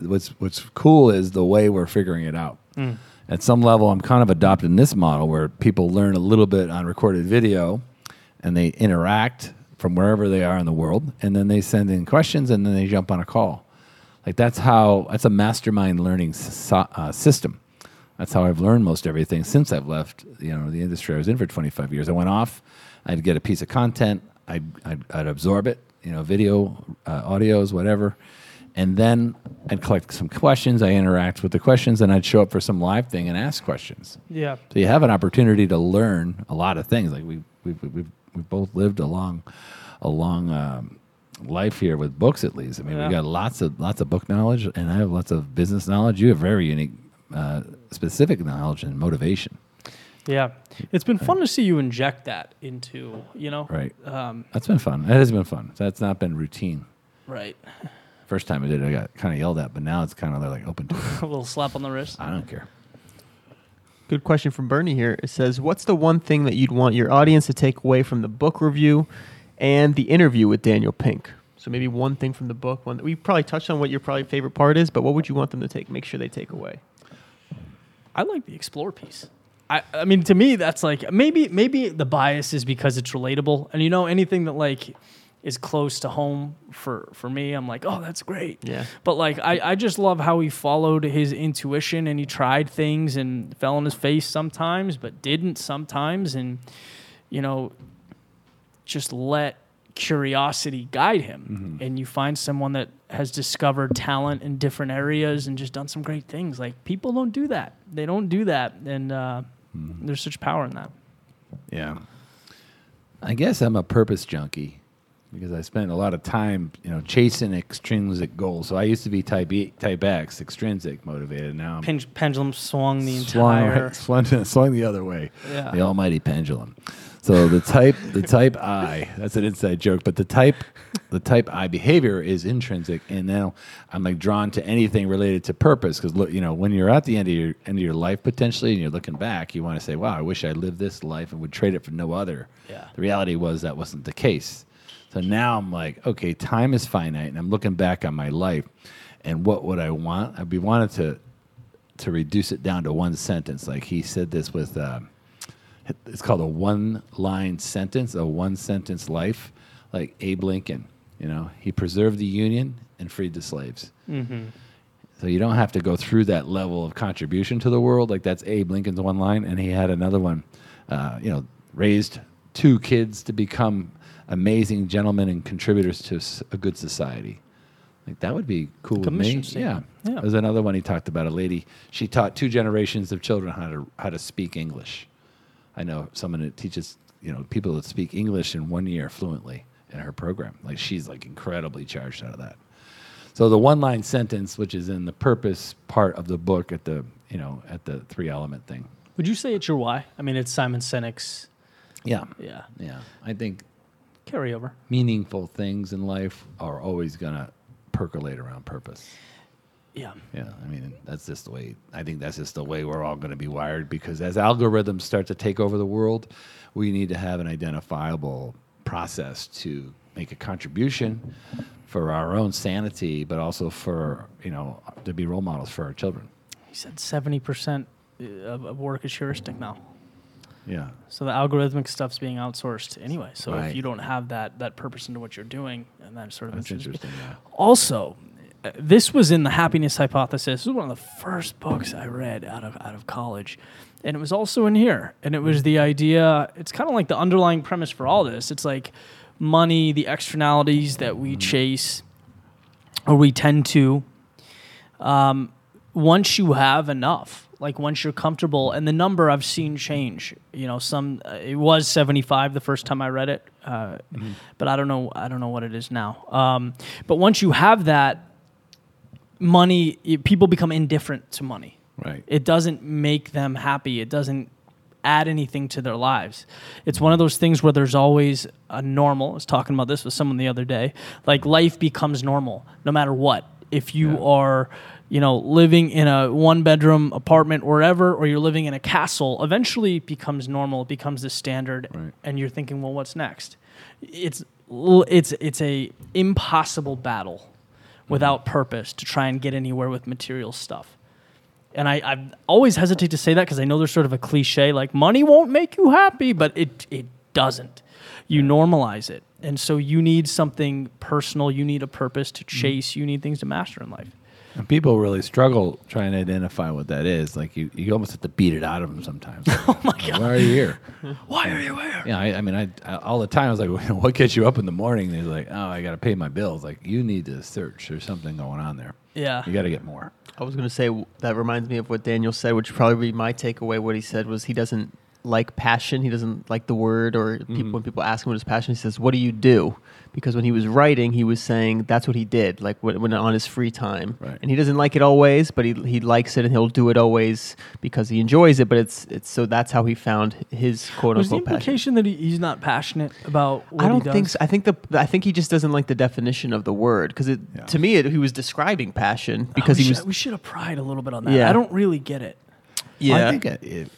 What's cool is the way we're figuring it out. Mm. At some level, I'm kind of adopting this model where people learn a little bit on recorded video and they interact from wherever they are in the world, and then they send in questions, and then they jump on a call. Like that's a mastermind learning system. That's how I've learned most everything since I've left, the industry I was in for 25 years. I went off, I'd get a piece of content, I'd absorb it, video, audios, whatever, and then I'd collect some questions, I interact with the questions, and I'd show up for some live thing and ask questions. Yeah. So you have an opportunity to learn a lot of things. Like we've both lived a long life here with books, at least. I mean, we got lots of book knowledge, and I have lots of business knowledge. You have very unique, specific knowledge and motivation. Yeah, it's been fun to see you inject that into, Right. That's been fun. That has been fun. That's not been routine. Right. First time I did it, I got kind of yelled at, but now it's kind of like open to it. A little slap on the wrist. I don't care. Good question from Bernie here. It says, what's the one thing that you'd want your audience to take away from the book review and the interview with Daniel Pink? So maybe one thing from the book. We probably touched on what your probably favorite part is, but what would you want them to make sure they take away? I like the explore piece. I mean, to me, that's like maybe the bias is because it's relatable. And anything that like is close to home for me, I'm like, oh, that's great. Yeah. But like, I just love how he followed his intuition and he tried things and fell on his face sometimes, but didn't sometimes. And, just let curiosity guide him. Mm-hmm. And you find someone that has discovered talent in different areas and just done some great things. Like people don't do that. They don't do that. And there's such power in that. Yeah. I guess I'm a purpose junkie. because I spent a lot of time, chasing extrinsic goals. So I used to be type X, extrinsic motivated. Now I'm pendulum swung the entire... Swung the other way. Yeah. The almighty pendulum. So the type I, that's an inside joke, but the type I behavior is intrinsic, and now I'm like drawn to anything related to purpose, because look, when you're at the end of your life potentially, and you're looking back, you want to say, "Wow, I wish I lived this life and would trade it for no other." Yeah. The reality was that wasn't the case. So now I'm like, okay, time is finite, and I'm looking back on my life, and what would I want? I'd be wanted to reduce it down to one sentence. Like he said this with. It's called a one-line sentence, a one-sentence life. Like Abe Lincoln, he preserved the Union and freed the slaves. Mm-hmm. So you don't have to go through that level of contribution to the world. Like that's Abe Lincoln's one line, and he had another one. Raised two kids to become amazing gentlemen and contributors to a good society. Like that would be cool with me. Yeah. There's another one he talked about. A lady, she taught two generations of children how to speak English. I know someone that teaches, people that speak English in 1 year fluently in her program. Like she's like incredibly charged out of that. So the one-line sentence, which is in the purpose part of the book at the, at the three-element thing. Would you say it's your why? I mean, it's Simon Sinek's. Yeah. I think carryover. Meaningful things in life are always gonna percolate around purpose. Yeah. I mean, that's just the way. I think that's just the way we're all going to be wired. Because as algorithms start to take over the world, we need to have an identifiable process to make a contribution for our own sanity, but also for to be role models for our children. He said 70% of work is heuristic now. Yeah. So the algorithmic stuff's being outsourced anyway. So if you don't have that purpose into what you're doing, and that's interesting. Yeah. Also. This was in The Happiness Hypothesis. This was one of the first books I read out of college. And it was also in here. And it was the idea, it's kind of like the underlying premise for all this. It's like money, the externalities that we chase or we tend to. Once you have enough, like once you're comfortable, and the number I've seen change, it was 75 the first time I read it, but I don't know what it is now. But once you have that, money, people become indifferent to money. Right. It doesn't make them happy. It doesn't add anything to their lives. It's one of those things where there's always a normal. I was talking about this with someone the other day. Like life becomes normal no matter what. If you are, living in a one-bedroom apartment wherever, or you're living in a castle, eventually it becomes normal. It becomes the standard, and you're thinking, well, what's next? It's a impossible battle without purpose to try and get anywhere with material stuff. And I always hesitate to say that because I know there's sort of a cliche, like money won't make you happy, but it doesn't. You normalize it. And so you need something personal. You need a purpose to chase. You need things to master in life. And people really struggle trying to identify what that is. Like you almost have to beat it out of them sometimes. Like, oh my God! Why are you here? Why are you here? Yeah, I mean, all the time I was like, what gets you up in the morning? And he's like, oh, I got to pay my bills. Like, you need to search. There's something going on there. Yeah, you got to get more. I was going to say that reminds me of what Daniel said, which would probably be my takeaway. What he said was he doesn't like passion. He doesn't like the word, or when people ask him what his passion is, he says, what do you do? Because when he was writing, he was saying that's what he did, like when on his free time. Right. And he doesn't like it always, but he likes it, and he'll do it always because he enjoys it. But it's so that's how he found his quote unquote passion. Was the implication that he's not passionate about what he does? I don't think so. I think he just doesn't like the definition of the word, because to me he was describing passion because we should have pried a little bit on that. Yeah. I don't really get it. Yeah, well, I think it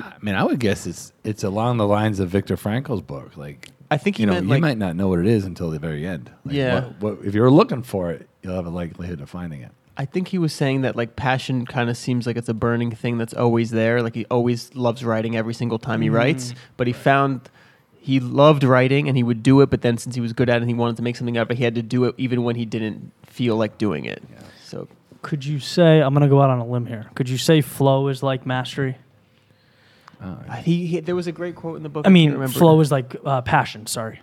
I mean, I would guess it's along the lines of Viktor Frankl's book. Like, I think he meant, you might not know what it is until the very end. Like, what, if you're looking for it, you'll have a likelihood of finding it. I think he was saying that like passion kind of seems like it's a burning thing that's always there. Like he always loves writing every single time he writes, but he found he loved writing and he would do it. But then since he was good at it, he wanted to make something out of it. He had to do it even when he didn't feel like doing it. Yeah. So, could you say I'm going to go out on a limb here? Could you say flow is like mastery? He there was a great quote in the book. I mean, flow is like passion. Sorry,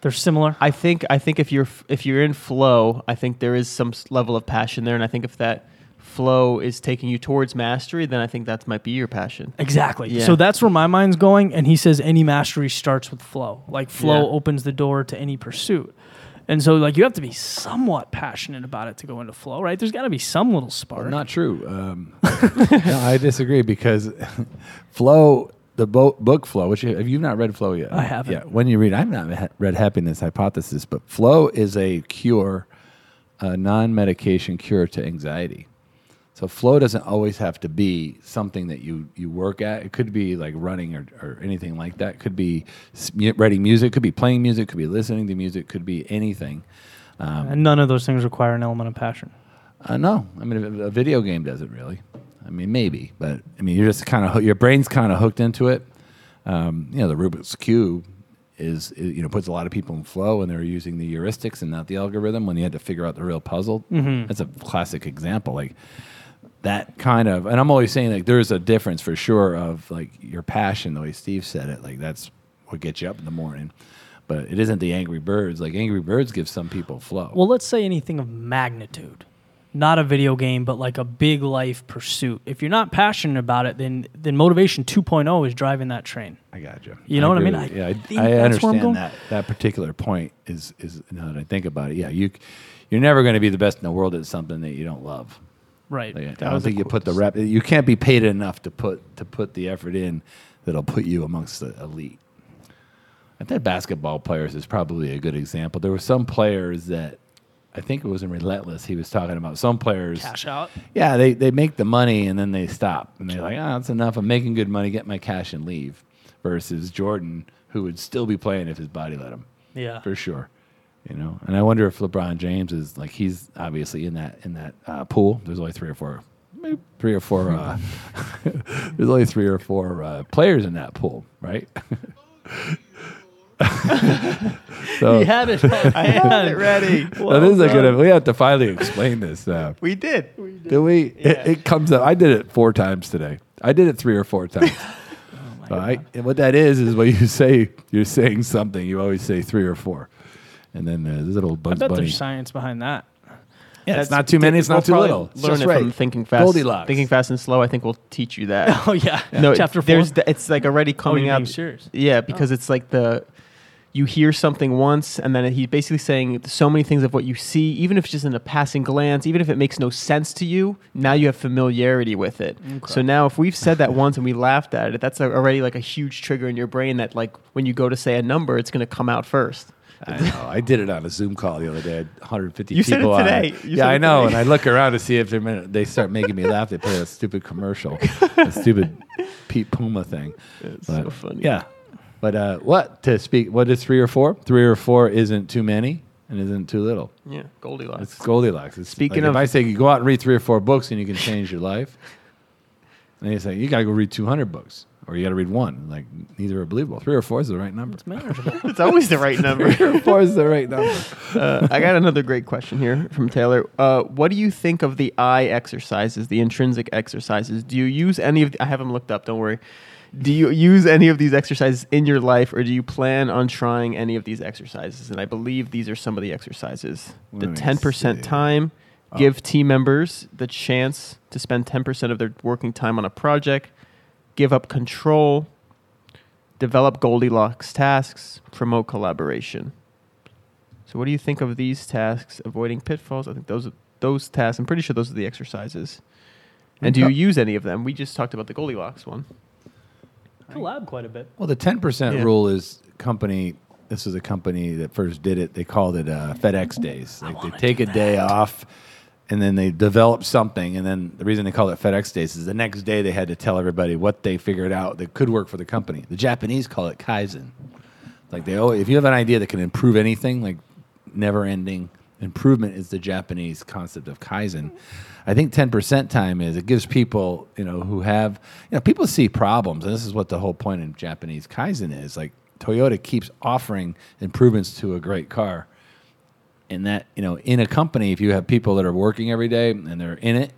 they're similar. I think if you're in flow, I think there is some level of passion there, and I think if that flow is taking you towards mastery, then I think that might be your passion. Exactly. Yeah. So that's where my mind's going. And he says any mastery starts with flow. Like flow opens the door to any pursuit. And so like you have to be somewhat passionate about it to go into flow, right? There's got to be some little spark. Not true. No, I disagree because flow, the book Flow, which you've not read Flow yet. I haven't. Yeah, when you read, I've not read Happiness Hypothesis, but Flow is a cure, a non-medication cure to anxiety. So flow doesn't always have to be something that you work at. It could be like running or anything like that. It could be writing music. It could be playing music. It could be listening to music. It could be anything. And none of those things require an element of passion. No. I mean, a video game doesn't really. I mean, maybe. But, I mean, you're just kind of your brain's kind of hooked into it. You know, the Rubik's Cube puts a lot of people in flow, and they're using the heuristics and not the algorithm when you had to figure out the real puzzle. Mm-hmm. That's a classic example. Like, that kind of, and I'm always saying like there's a difference for sure of like your passion, the way Steve said it, like that's what gets you up in the morning. But it isn't the Angry Birds. Like Angry Birds gives some people flow. Well, let's say anything of magnitude, not a video game, but like a big life pursuit. If you're not passionate about it, then motivation 2.0 is driving that train. I got you. You know what I mean? Yeah, I understand that particular point is now that I think about it. Yeah, you're never going to be the best in the world at something that you don't love. Right. Like, I don't think you put the rep. You can't be paid enough to put the effort in that'll put you amongst the elite. I think basketball players is probably a good example. There were some players that I think it was in Relentless he was talking about. Some players cash out. Yeah, they make the money and then they stop and they're like, that's enough. I'm making good money, get my cash and leave. Versus Jordan, who would still be playing if his body let him. Yeah, for sure. You know, and I wonder if LeBron James is like he's obviously in that pool. There's only three or four. There's only 3 or 4 players in that pool, right? So, he had it. I had it ready. Well, this is we have to finally explain this. We did. Did we? Yeah. It comes up. I did it 4 times today. I did it 3 or 4 times. Oh and what that is when you say you're saying something, you always say 3 or 4. And then there's a little Bugs Bunny. I bet there's science behind that. Yeah, it's not too many. It's not too little. Learn it from Thinking Fast. Goldilocks. Thinking Fast and Slow. I think will teach you that. Oh yeah. No, Chapter 4. It's like already coming out. Serious? Yeah, because it's like you hear something once, and then he's basically saying so many things of what you see, even if it's just in a passing glance, even if it makes no sense to you. Now you have familiarity with it. Okay. So now, if we've said that once and we laughed at it, that's already like a huge trigger in your brain that like when you go to say a number, it's going to come out first. I know. I did it on a Zoom call the other day. I had 150 people on it. You said it today. Yeah, I know. And I look around to see if they start making me laugh. They play a stupid commercial, a stupid Pete Puma thing. It's so funny. Yeah. But what is 3 or 4? 3 or 4 isn't too many and isn't too little. Yeah, Goldilocks. It's Goldilocks. It's speaking like of. If I say you go out and read 3 or 4 books and you can change your life, and they say you got to go read 200 books. Or you got to read 1. Like, neither are believable. 3 or 4 is the right number. It's manageable. It's always the right number. 3 or 4 is the right number. I got another great question here from Taylor. What do you think of the eye exercises, the intrinsic exercises? Do you use any of I have them looked up. Don't worry. Do you use any of these exercises in your life, or do you plan on trying any of these exercises? And I believe these are some of the exercises. The 10% time, give team members the chance to spend 10% of their working time on a project, give up control, develop Goldilocks tasks, promote collaboration. So what do you think of these tasks? Avoiding pitfalls. I think those tasks, I'm pretty sure those are the exercises. And do you use any of them? We just talked about the Goldilocks one. Collab quite a bit. Well, the 10% rule is company. This was a company that first did it. They called it FedEx days. Like they take a day off. And then they developed something, and then the reason they called it FedEx Days is the next day they had to tell everybody what they figured out that could work for the company. The Japanese call it Kaizen. Like they always, if you have an idea that can improve anything, like never-ending improvement is the Japanese concept of Kaizen. I think 10% time is it gives people, who have, people see problems, and this is what the whole point in Japanese Kaizen is. Like Toyota keeps offering improvements to a great car. And that, in a company, if you have people that are working every day and they're in it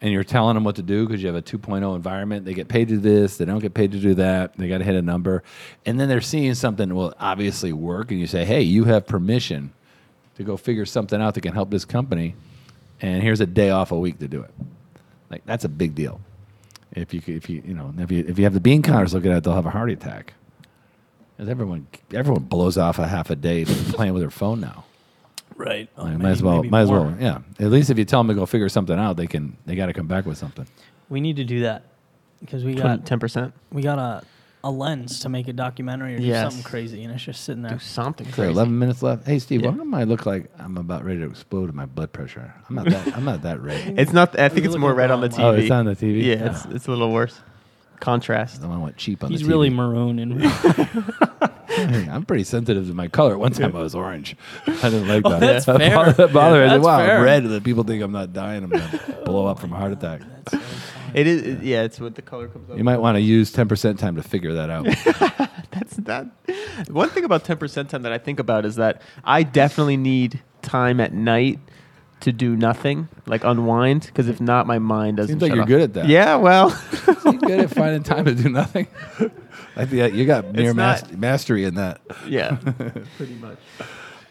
and you're telling them what to do because you have a 2.0 environment, they get paid to do this, they don't get paid to do that, they got to hit a number. And then they're seeing something that will obviously work. And you say, hey, you have permission to go figure something out that can help this company. And here's a day off a week to do it. Like, that's a big deal. If you have the bean counters looking at it, they'll have a heart attack. Because everyone blows off a half a day playing with their phone now. Right. Like, might as well. Yeah. At least if you tell them to go figure something out, they got to come back with something. We need to do that because we got 10%. We got a lens to make a documentary or do something crazy, and it's just sitting there. Do something crazy. 11 minutes left. Hey, Steve, why don't I look like I'm about ready to explode in my blood pressure? I'm not that red. It's not. I think it's more red on the TV. Oh, it's on the TV. Yeah, yeah. It's a little worse. Contrast. I don't want cheap on the TV. He's really maroon and. I'm pretty sensitive to my color. One time I was orange. I didn't like that. Oh, that's fair. That bothered me. That's wow, fair. I'm red. That people think I'm not dying. I'm gonna blow up from a heart attack. That's it is. Yeah, it's what the color comes up. You might want to use 10% time to figure that out. That's that. One thing about 10% time that I think about is that I definitely need time at night to do nothing, like unwind, because if not, my mind doesn't. Seems like you're good at that. Yeah, well, you're good at finding time to do nothing. I think you got near mastery in that. Yeah, pretty much.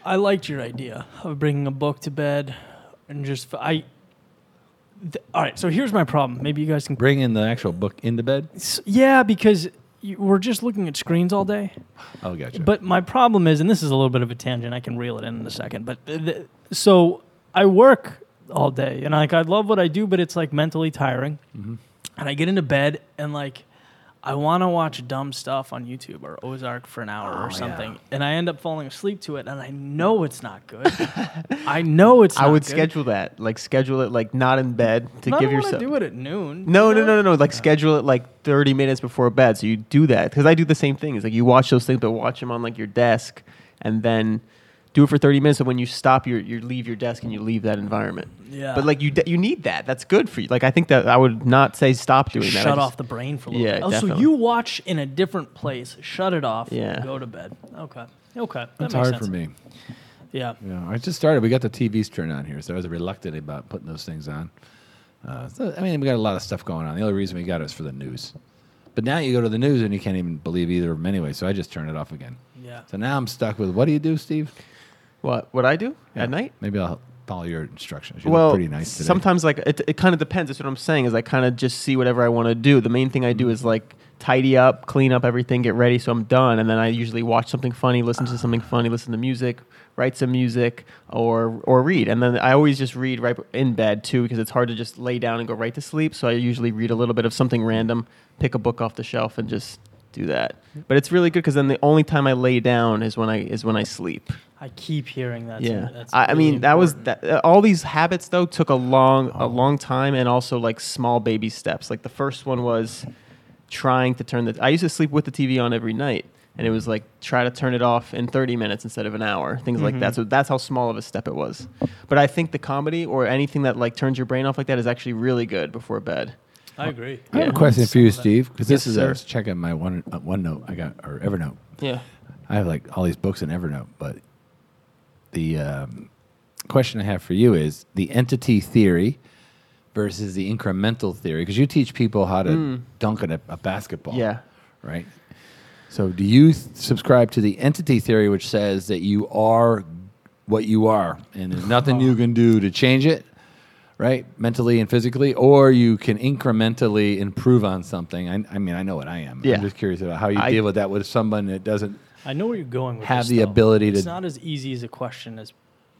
I liked your idea of bringing a book to bed and just all right, so here's my problem. Maybe you guys can bring in the actual book into bed. Yeah, because we're just looking at screens all day. Oh, gotcha. But my problem is, and this is a little bit of a tangent. I can reel it in a second. But so I work all day, and I love what I do, but it's like mentally tiring. Mm-hmm. And I get into bed and like. I want to watch dumb stuff on YouTube or Ozark for an hour or something, and I end up falling asleep to it, and I know it's not good. I would schedule it, like not in bed to give yourself. I don't want to do it at noon. No. Schedule it like 30 minutes before bed, so you do that because I do the same thing. It's like you watch those things, but watch them on like your desk, and then do it for 30 minutes. So when you stop, you leave your desk and you leave that environment. Yeah. But like you need that. That's good for you. Like I think that I would not say stop doing that. Shut off the brain for a little bit. Definitely. So you watch in a different place. Shut it off. Yeah. And go to bed. Okay. That's hard for me. Yeah. Yeah. I just started. We got the TVs turned on here, so I was reluctant about putting those things on. We got a lot of stuff going on. The only reason we got it was for the news. But now you go to the news and you can't even believe either of them anyway. So I just turn it off again. Yeah. So now I'm stuck with what do you do, Steve? What I do at night? Maybe I'll follow your instructions. You look pretty nice today. Sometimes like it kind of depends. That's what I'm saying is I kind of just see whatever I want to do. The main thing I do is like tidy up, clean up everything, get ready so I'm done. And then I usually watch something funny, listen to something funny, listen to music, write some music, or read. And then I always just read right in bed too because it's hard to just lay down and go right to sleep. So I usually read a little bit of something random, pick a book off the shelf, and just do that. But it's really good because then the only time I lay down is when I sleep. I keep hearing that. Yeah, that was all these habits though took a long time, and also like small baby steps. Like the first one was trying to turn I used to sleep with the TV on every night, and it was like try to turn it off in 30 minutes instead of an hour, things like that. So that's how small of a step it was. But I think the comedy or anything that like turns your brain off like that is actually really good before bed. I agree. I have a question for you, Steve, because this I was checking my OneNote I got or Evernote. Yeah, I have like all these books in Evernote, but. The question I have for you is the entity theory versus the incremental theory, because you teach people how to dunk at a basketball, right? So do you subscribe to the entity theory, which says that you are what you are, and there's nothing you can do to change it, right, mentally and physically, or you can incrementally improve on something? I know what I am. Yeah. I'm just curious about how you deal with that with someone that doesn't. I know where you're going with this. Have the ability to. It's not as easy as a question as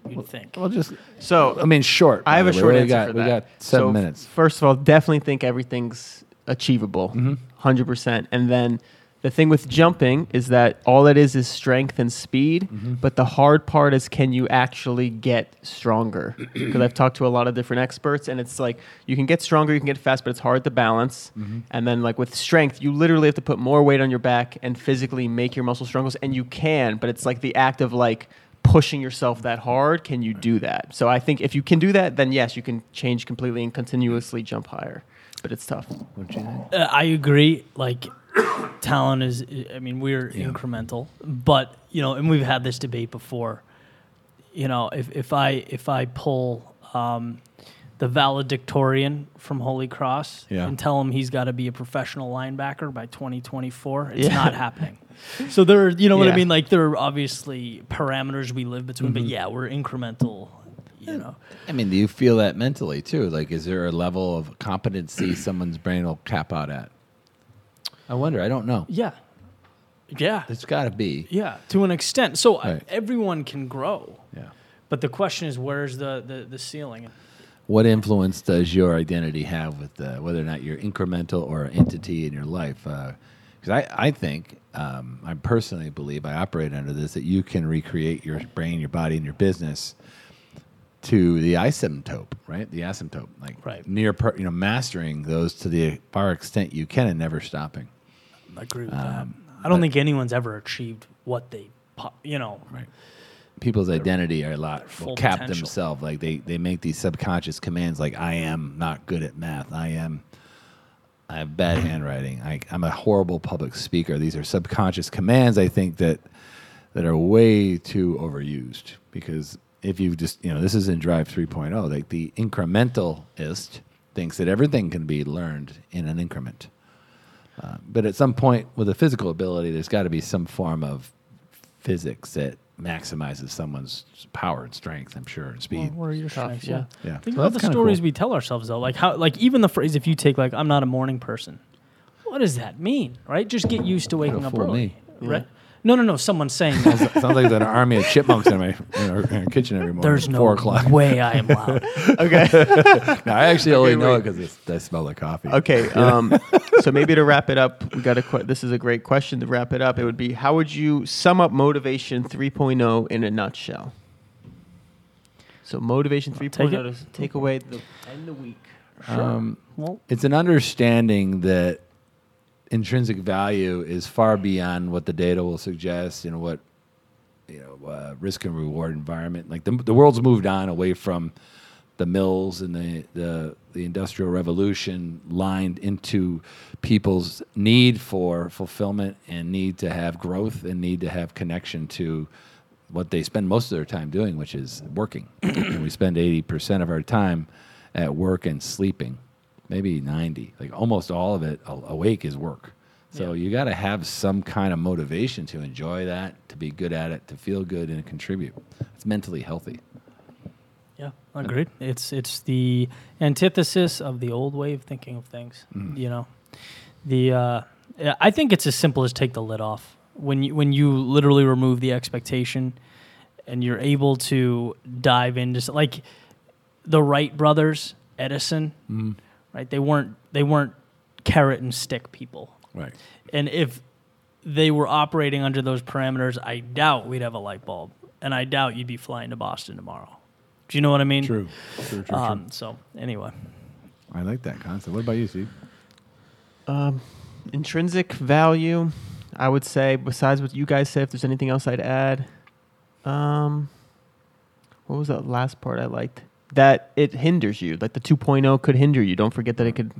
you'd think. Well, short. I have a short answer for that. We got 7 minutes. First of all, definitely think everything's achievable, 100%. And then the thing with jumping is that all it is strength and speed, but the hard part is can you actually get stronger? Because I've talked to a lot of different experts, and it's like you can get stronger, you can get fast, but it's hard to balance. And then like with strength, you literally have to put more weight on your back and physically make your muscles stronger, and you can, but it's like the act of like pushing yourself that hard, can you do that? So I think if you can do that, then yes, you can change completely and continuously jump higher, but it's tough. What'd you think? I agree. Like... Talent is, we're incremental, but and we've had this debate before. If I pull the valedictorian from Holy Cross and tell him he's got to be a professional linebacker by 2024, it's not happening. So there, are, you know what I mean? Like there are obviously parameters we live between, but we're incremental. you know. I mean, do you feel that mentally, too? Like, is there a level of competency someone's brain will cap out at? I wonder. I don't know. Yeah. Yeah. It's got to be. Yeah, to an extent. So everyone can grow. Yeah. But the question is, where's the ceiling? What influence does your identity have with whether or not you're incremental or an entity in your life? Because I think, I personally believe, I operate under this, that you can recreate your brain, your body, and your business to the asymptote, right? The asymptote, like mastering those to the far extent you can and never stopping. I agree with that. I don't think anyone's ever achieved what they, Right. People's identity are a lot cap themselves. Like they make these subconscious commands, like I am not good at math. I have bad handwriting. I'm a horrible public speaker. These are subconscious commands, I think, that are way too overused. Because if you just, this is in Drive 3.0, like the incrementalist thinks that everything can be learned in an increment. But at some point with a physical ability, there's got to be some form of physics that maximizes someone's power and strength, I'm sure, and speed. Or your strengths, yeah. Think about the stories we tell ourselves, though. Like how, like even the phrase, if you take like "I'm not a morning person," what does that mean, right? Just get used to waking up early, right? Yeah. No. Someone's saying that. Sounds like there's an army of chipmunks in our kitchen every morning. There's at 4 o'clock. Way I am loud. Okay. No, I actually only know it because I smell the coffee. Okay. So maybe to wrap it up, we got this is a great question to wrap it up. It would be, how would you sum up Motivation 3.0 in a nutshell? So Motivation 3.0 to take away the end of the week. Sure. It's an understanding that intrinsic value is far beyond what the data will suggest and what risk and reward environment. Like the world's moved on away from the mills and the Industrial Revolution, lined into people's need for fulfillment and need to have growth and need to have connection to what they spend most of their time doing, which is working. And we spend 80% of our time at work and sleeping. Maybe 90, like almost all of it awake is work. So you got to have some kind of motivation to enjoy that, to be good at it, to feel good and contribute. It's mentally healthy. Yeah, agreed. It's the antithesis of the old way of thinking of things. Mm. I think it's as simple as take the lid off. When you literally remove the expectation and you're able to dive into, like the Wright brothers, Edison. Mm. Right, they weren't carrot and stick people. Right, and if they were operating under those parameters, I doubt we'd have a light bulb, and I doubt you'd be flying to Boston tomorrow. Do you know what I mean? True. So anyway, I like that concept. What about you, Steve? Intrinsic value, I would say. Besides what you guys said, if there's anything else I'd add, what was that last part I liked? That it hinders you, like the 2.0 could hinder you. Don't forget that it could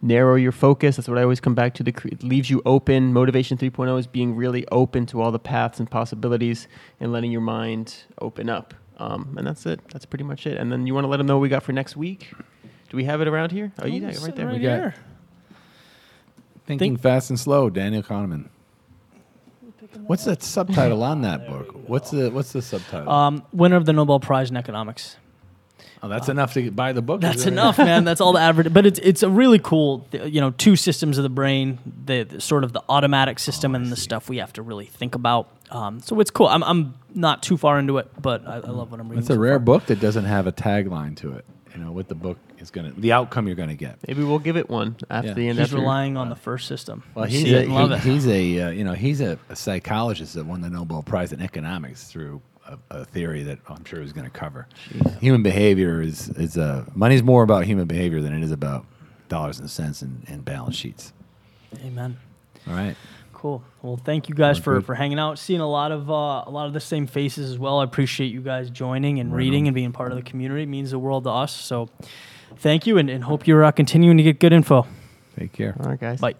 narrow your focus. That's what I always come back to. It leaves you open. Motivation 3.0 is being really open to all the paths and possibilities and letting your mind open up. And that's it. That's pretty much it. And then you want to let them know what we got for next week. Do we have it around here? Oh, you got it right there. We got Thinking Fast and Slow, Daniel Kahneman. What's that subtitle on that book? What's the subtitle? Winner of the Nobel Prize in Economics. Oh, that's enough to buy the book. That's enough, man. That's all the advertising. But it's a really cool, two systems of the brain, the sort of the automatic system and the stuff we have to really think about. So it's cool. I'm not too far into it, but I love what I'm reading. It's a rare book that doesn't have a tagline to it. What the book is the outcome you're gonna get. Maybe we'll give it one after the end. He's relying on the first system. Well, he's a psychologist that won the Nobel Prize in economics through a theory that I'm sure he's going to cover. Jeez. Human behavior is money's more about human behavior than it is about dollars and cents and balance sheets. Amen. All right. Cool. Well, thank you guys for hanging out, seeing a lot of the same faces as well. I appreciate you guys joining and reading and being part of the community. It means the world to us. So thank you and hope you're continuing to get good info. Take care. All right, guys. Bye.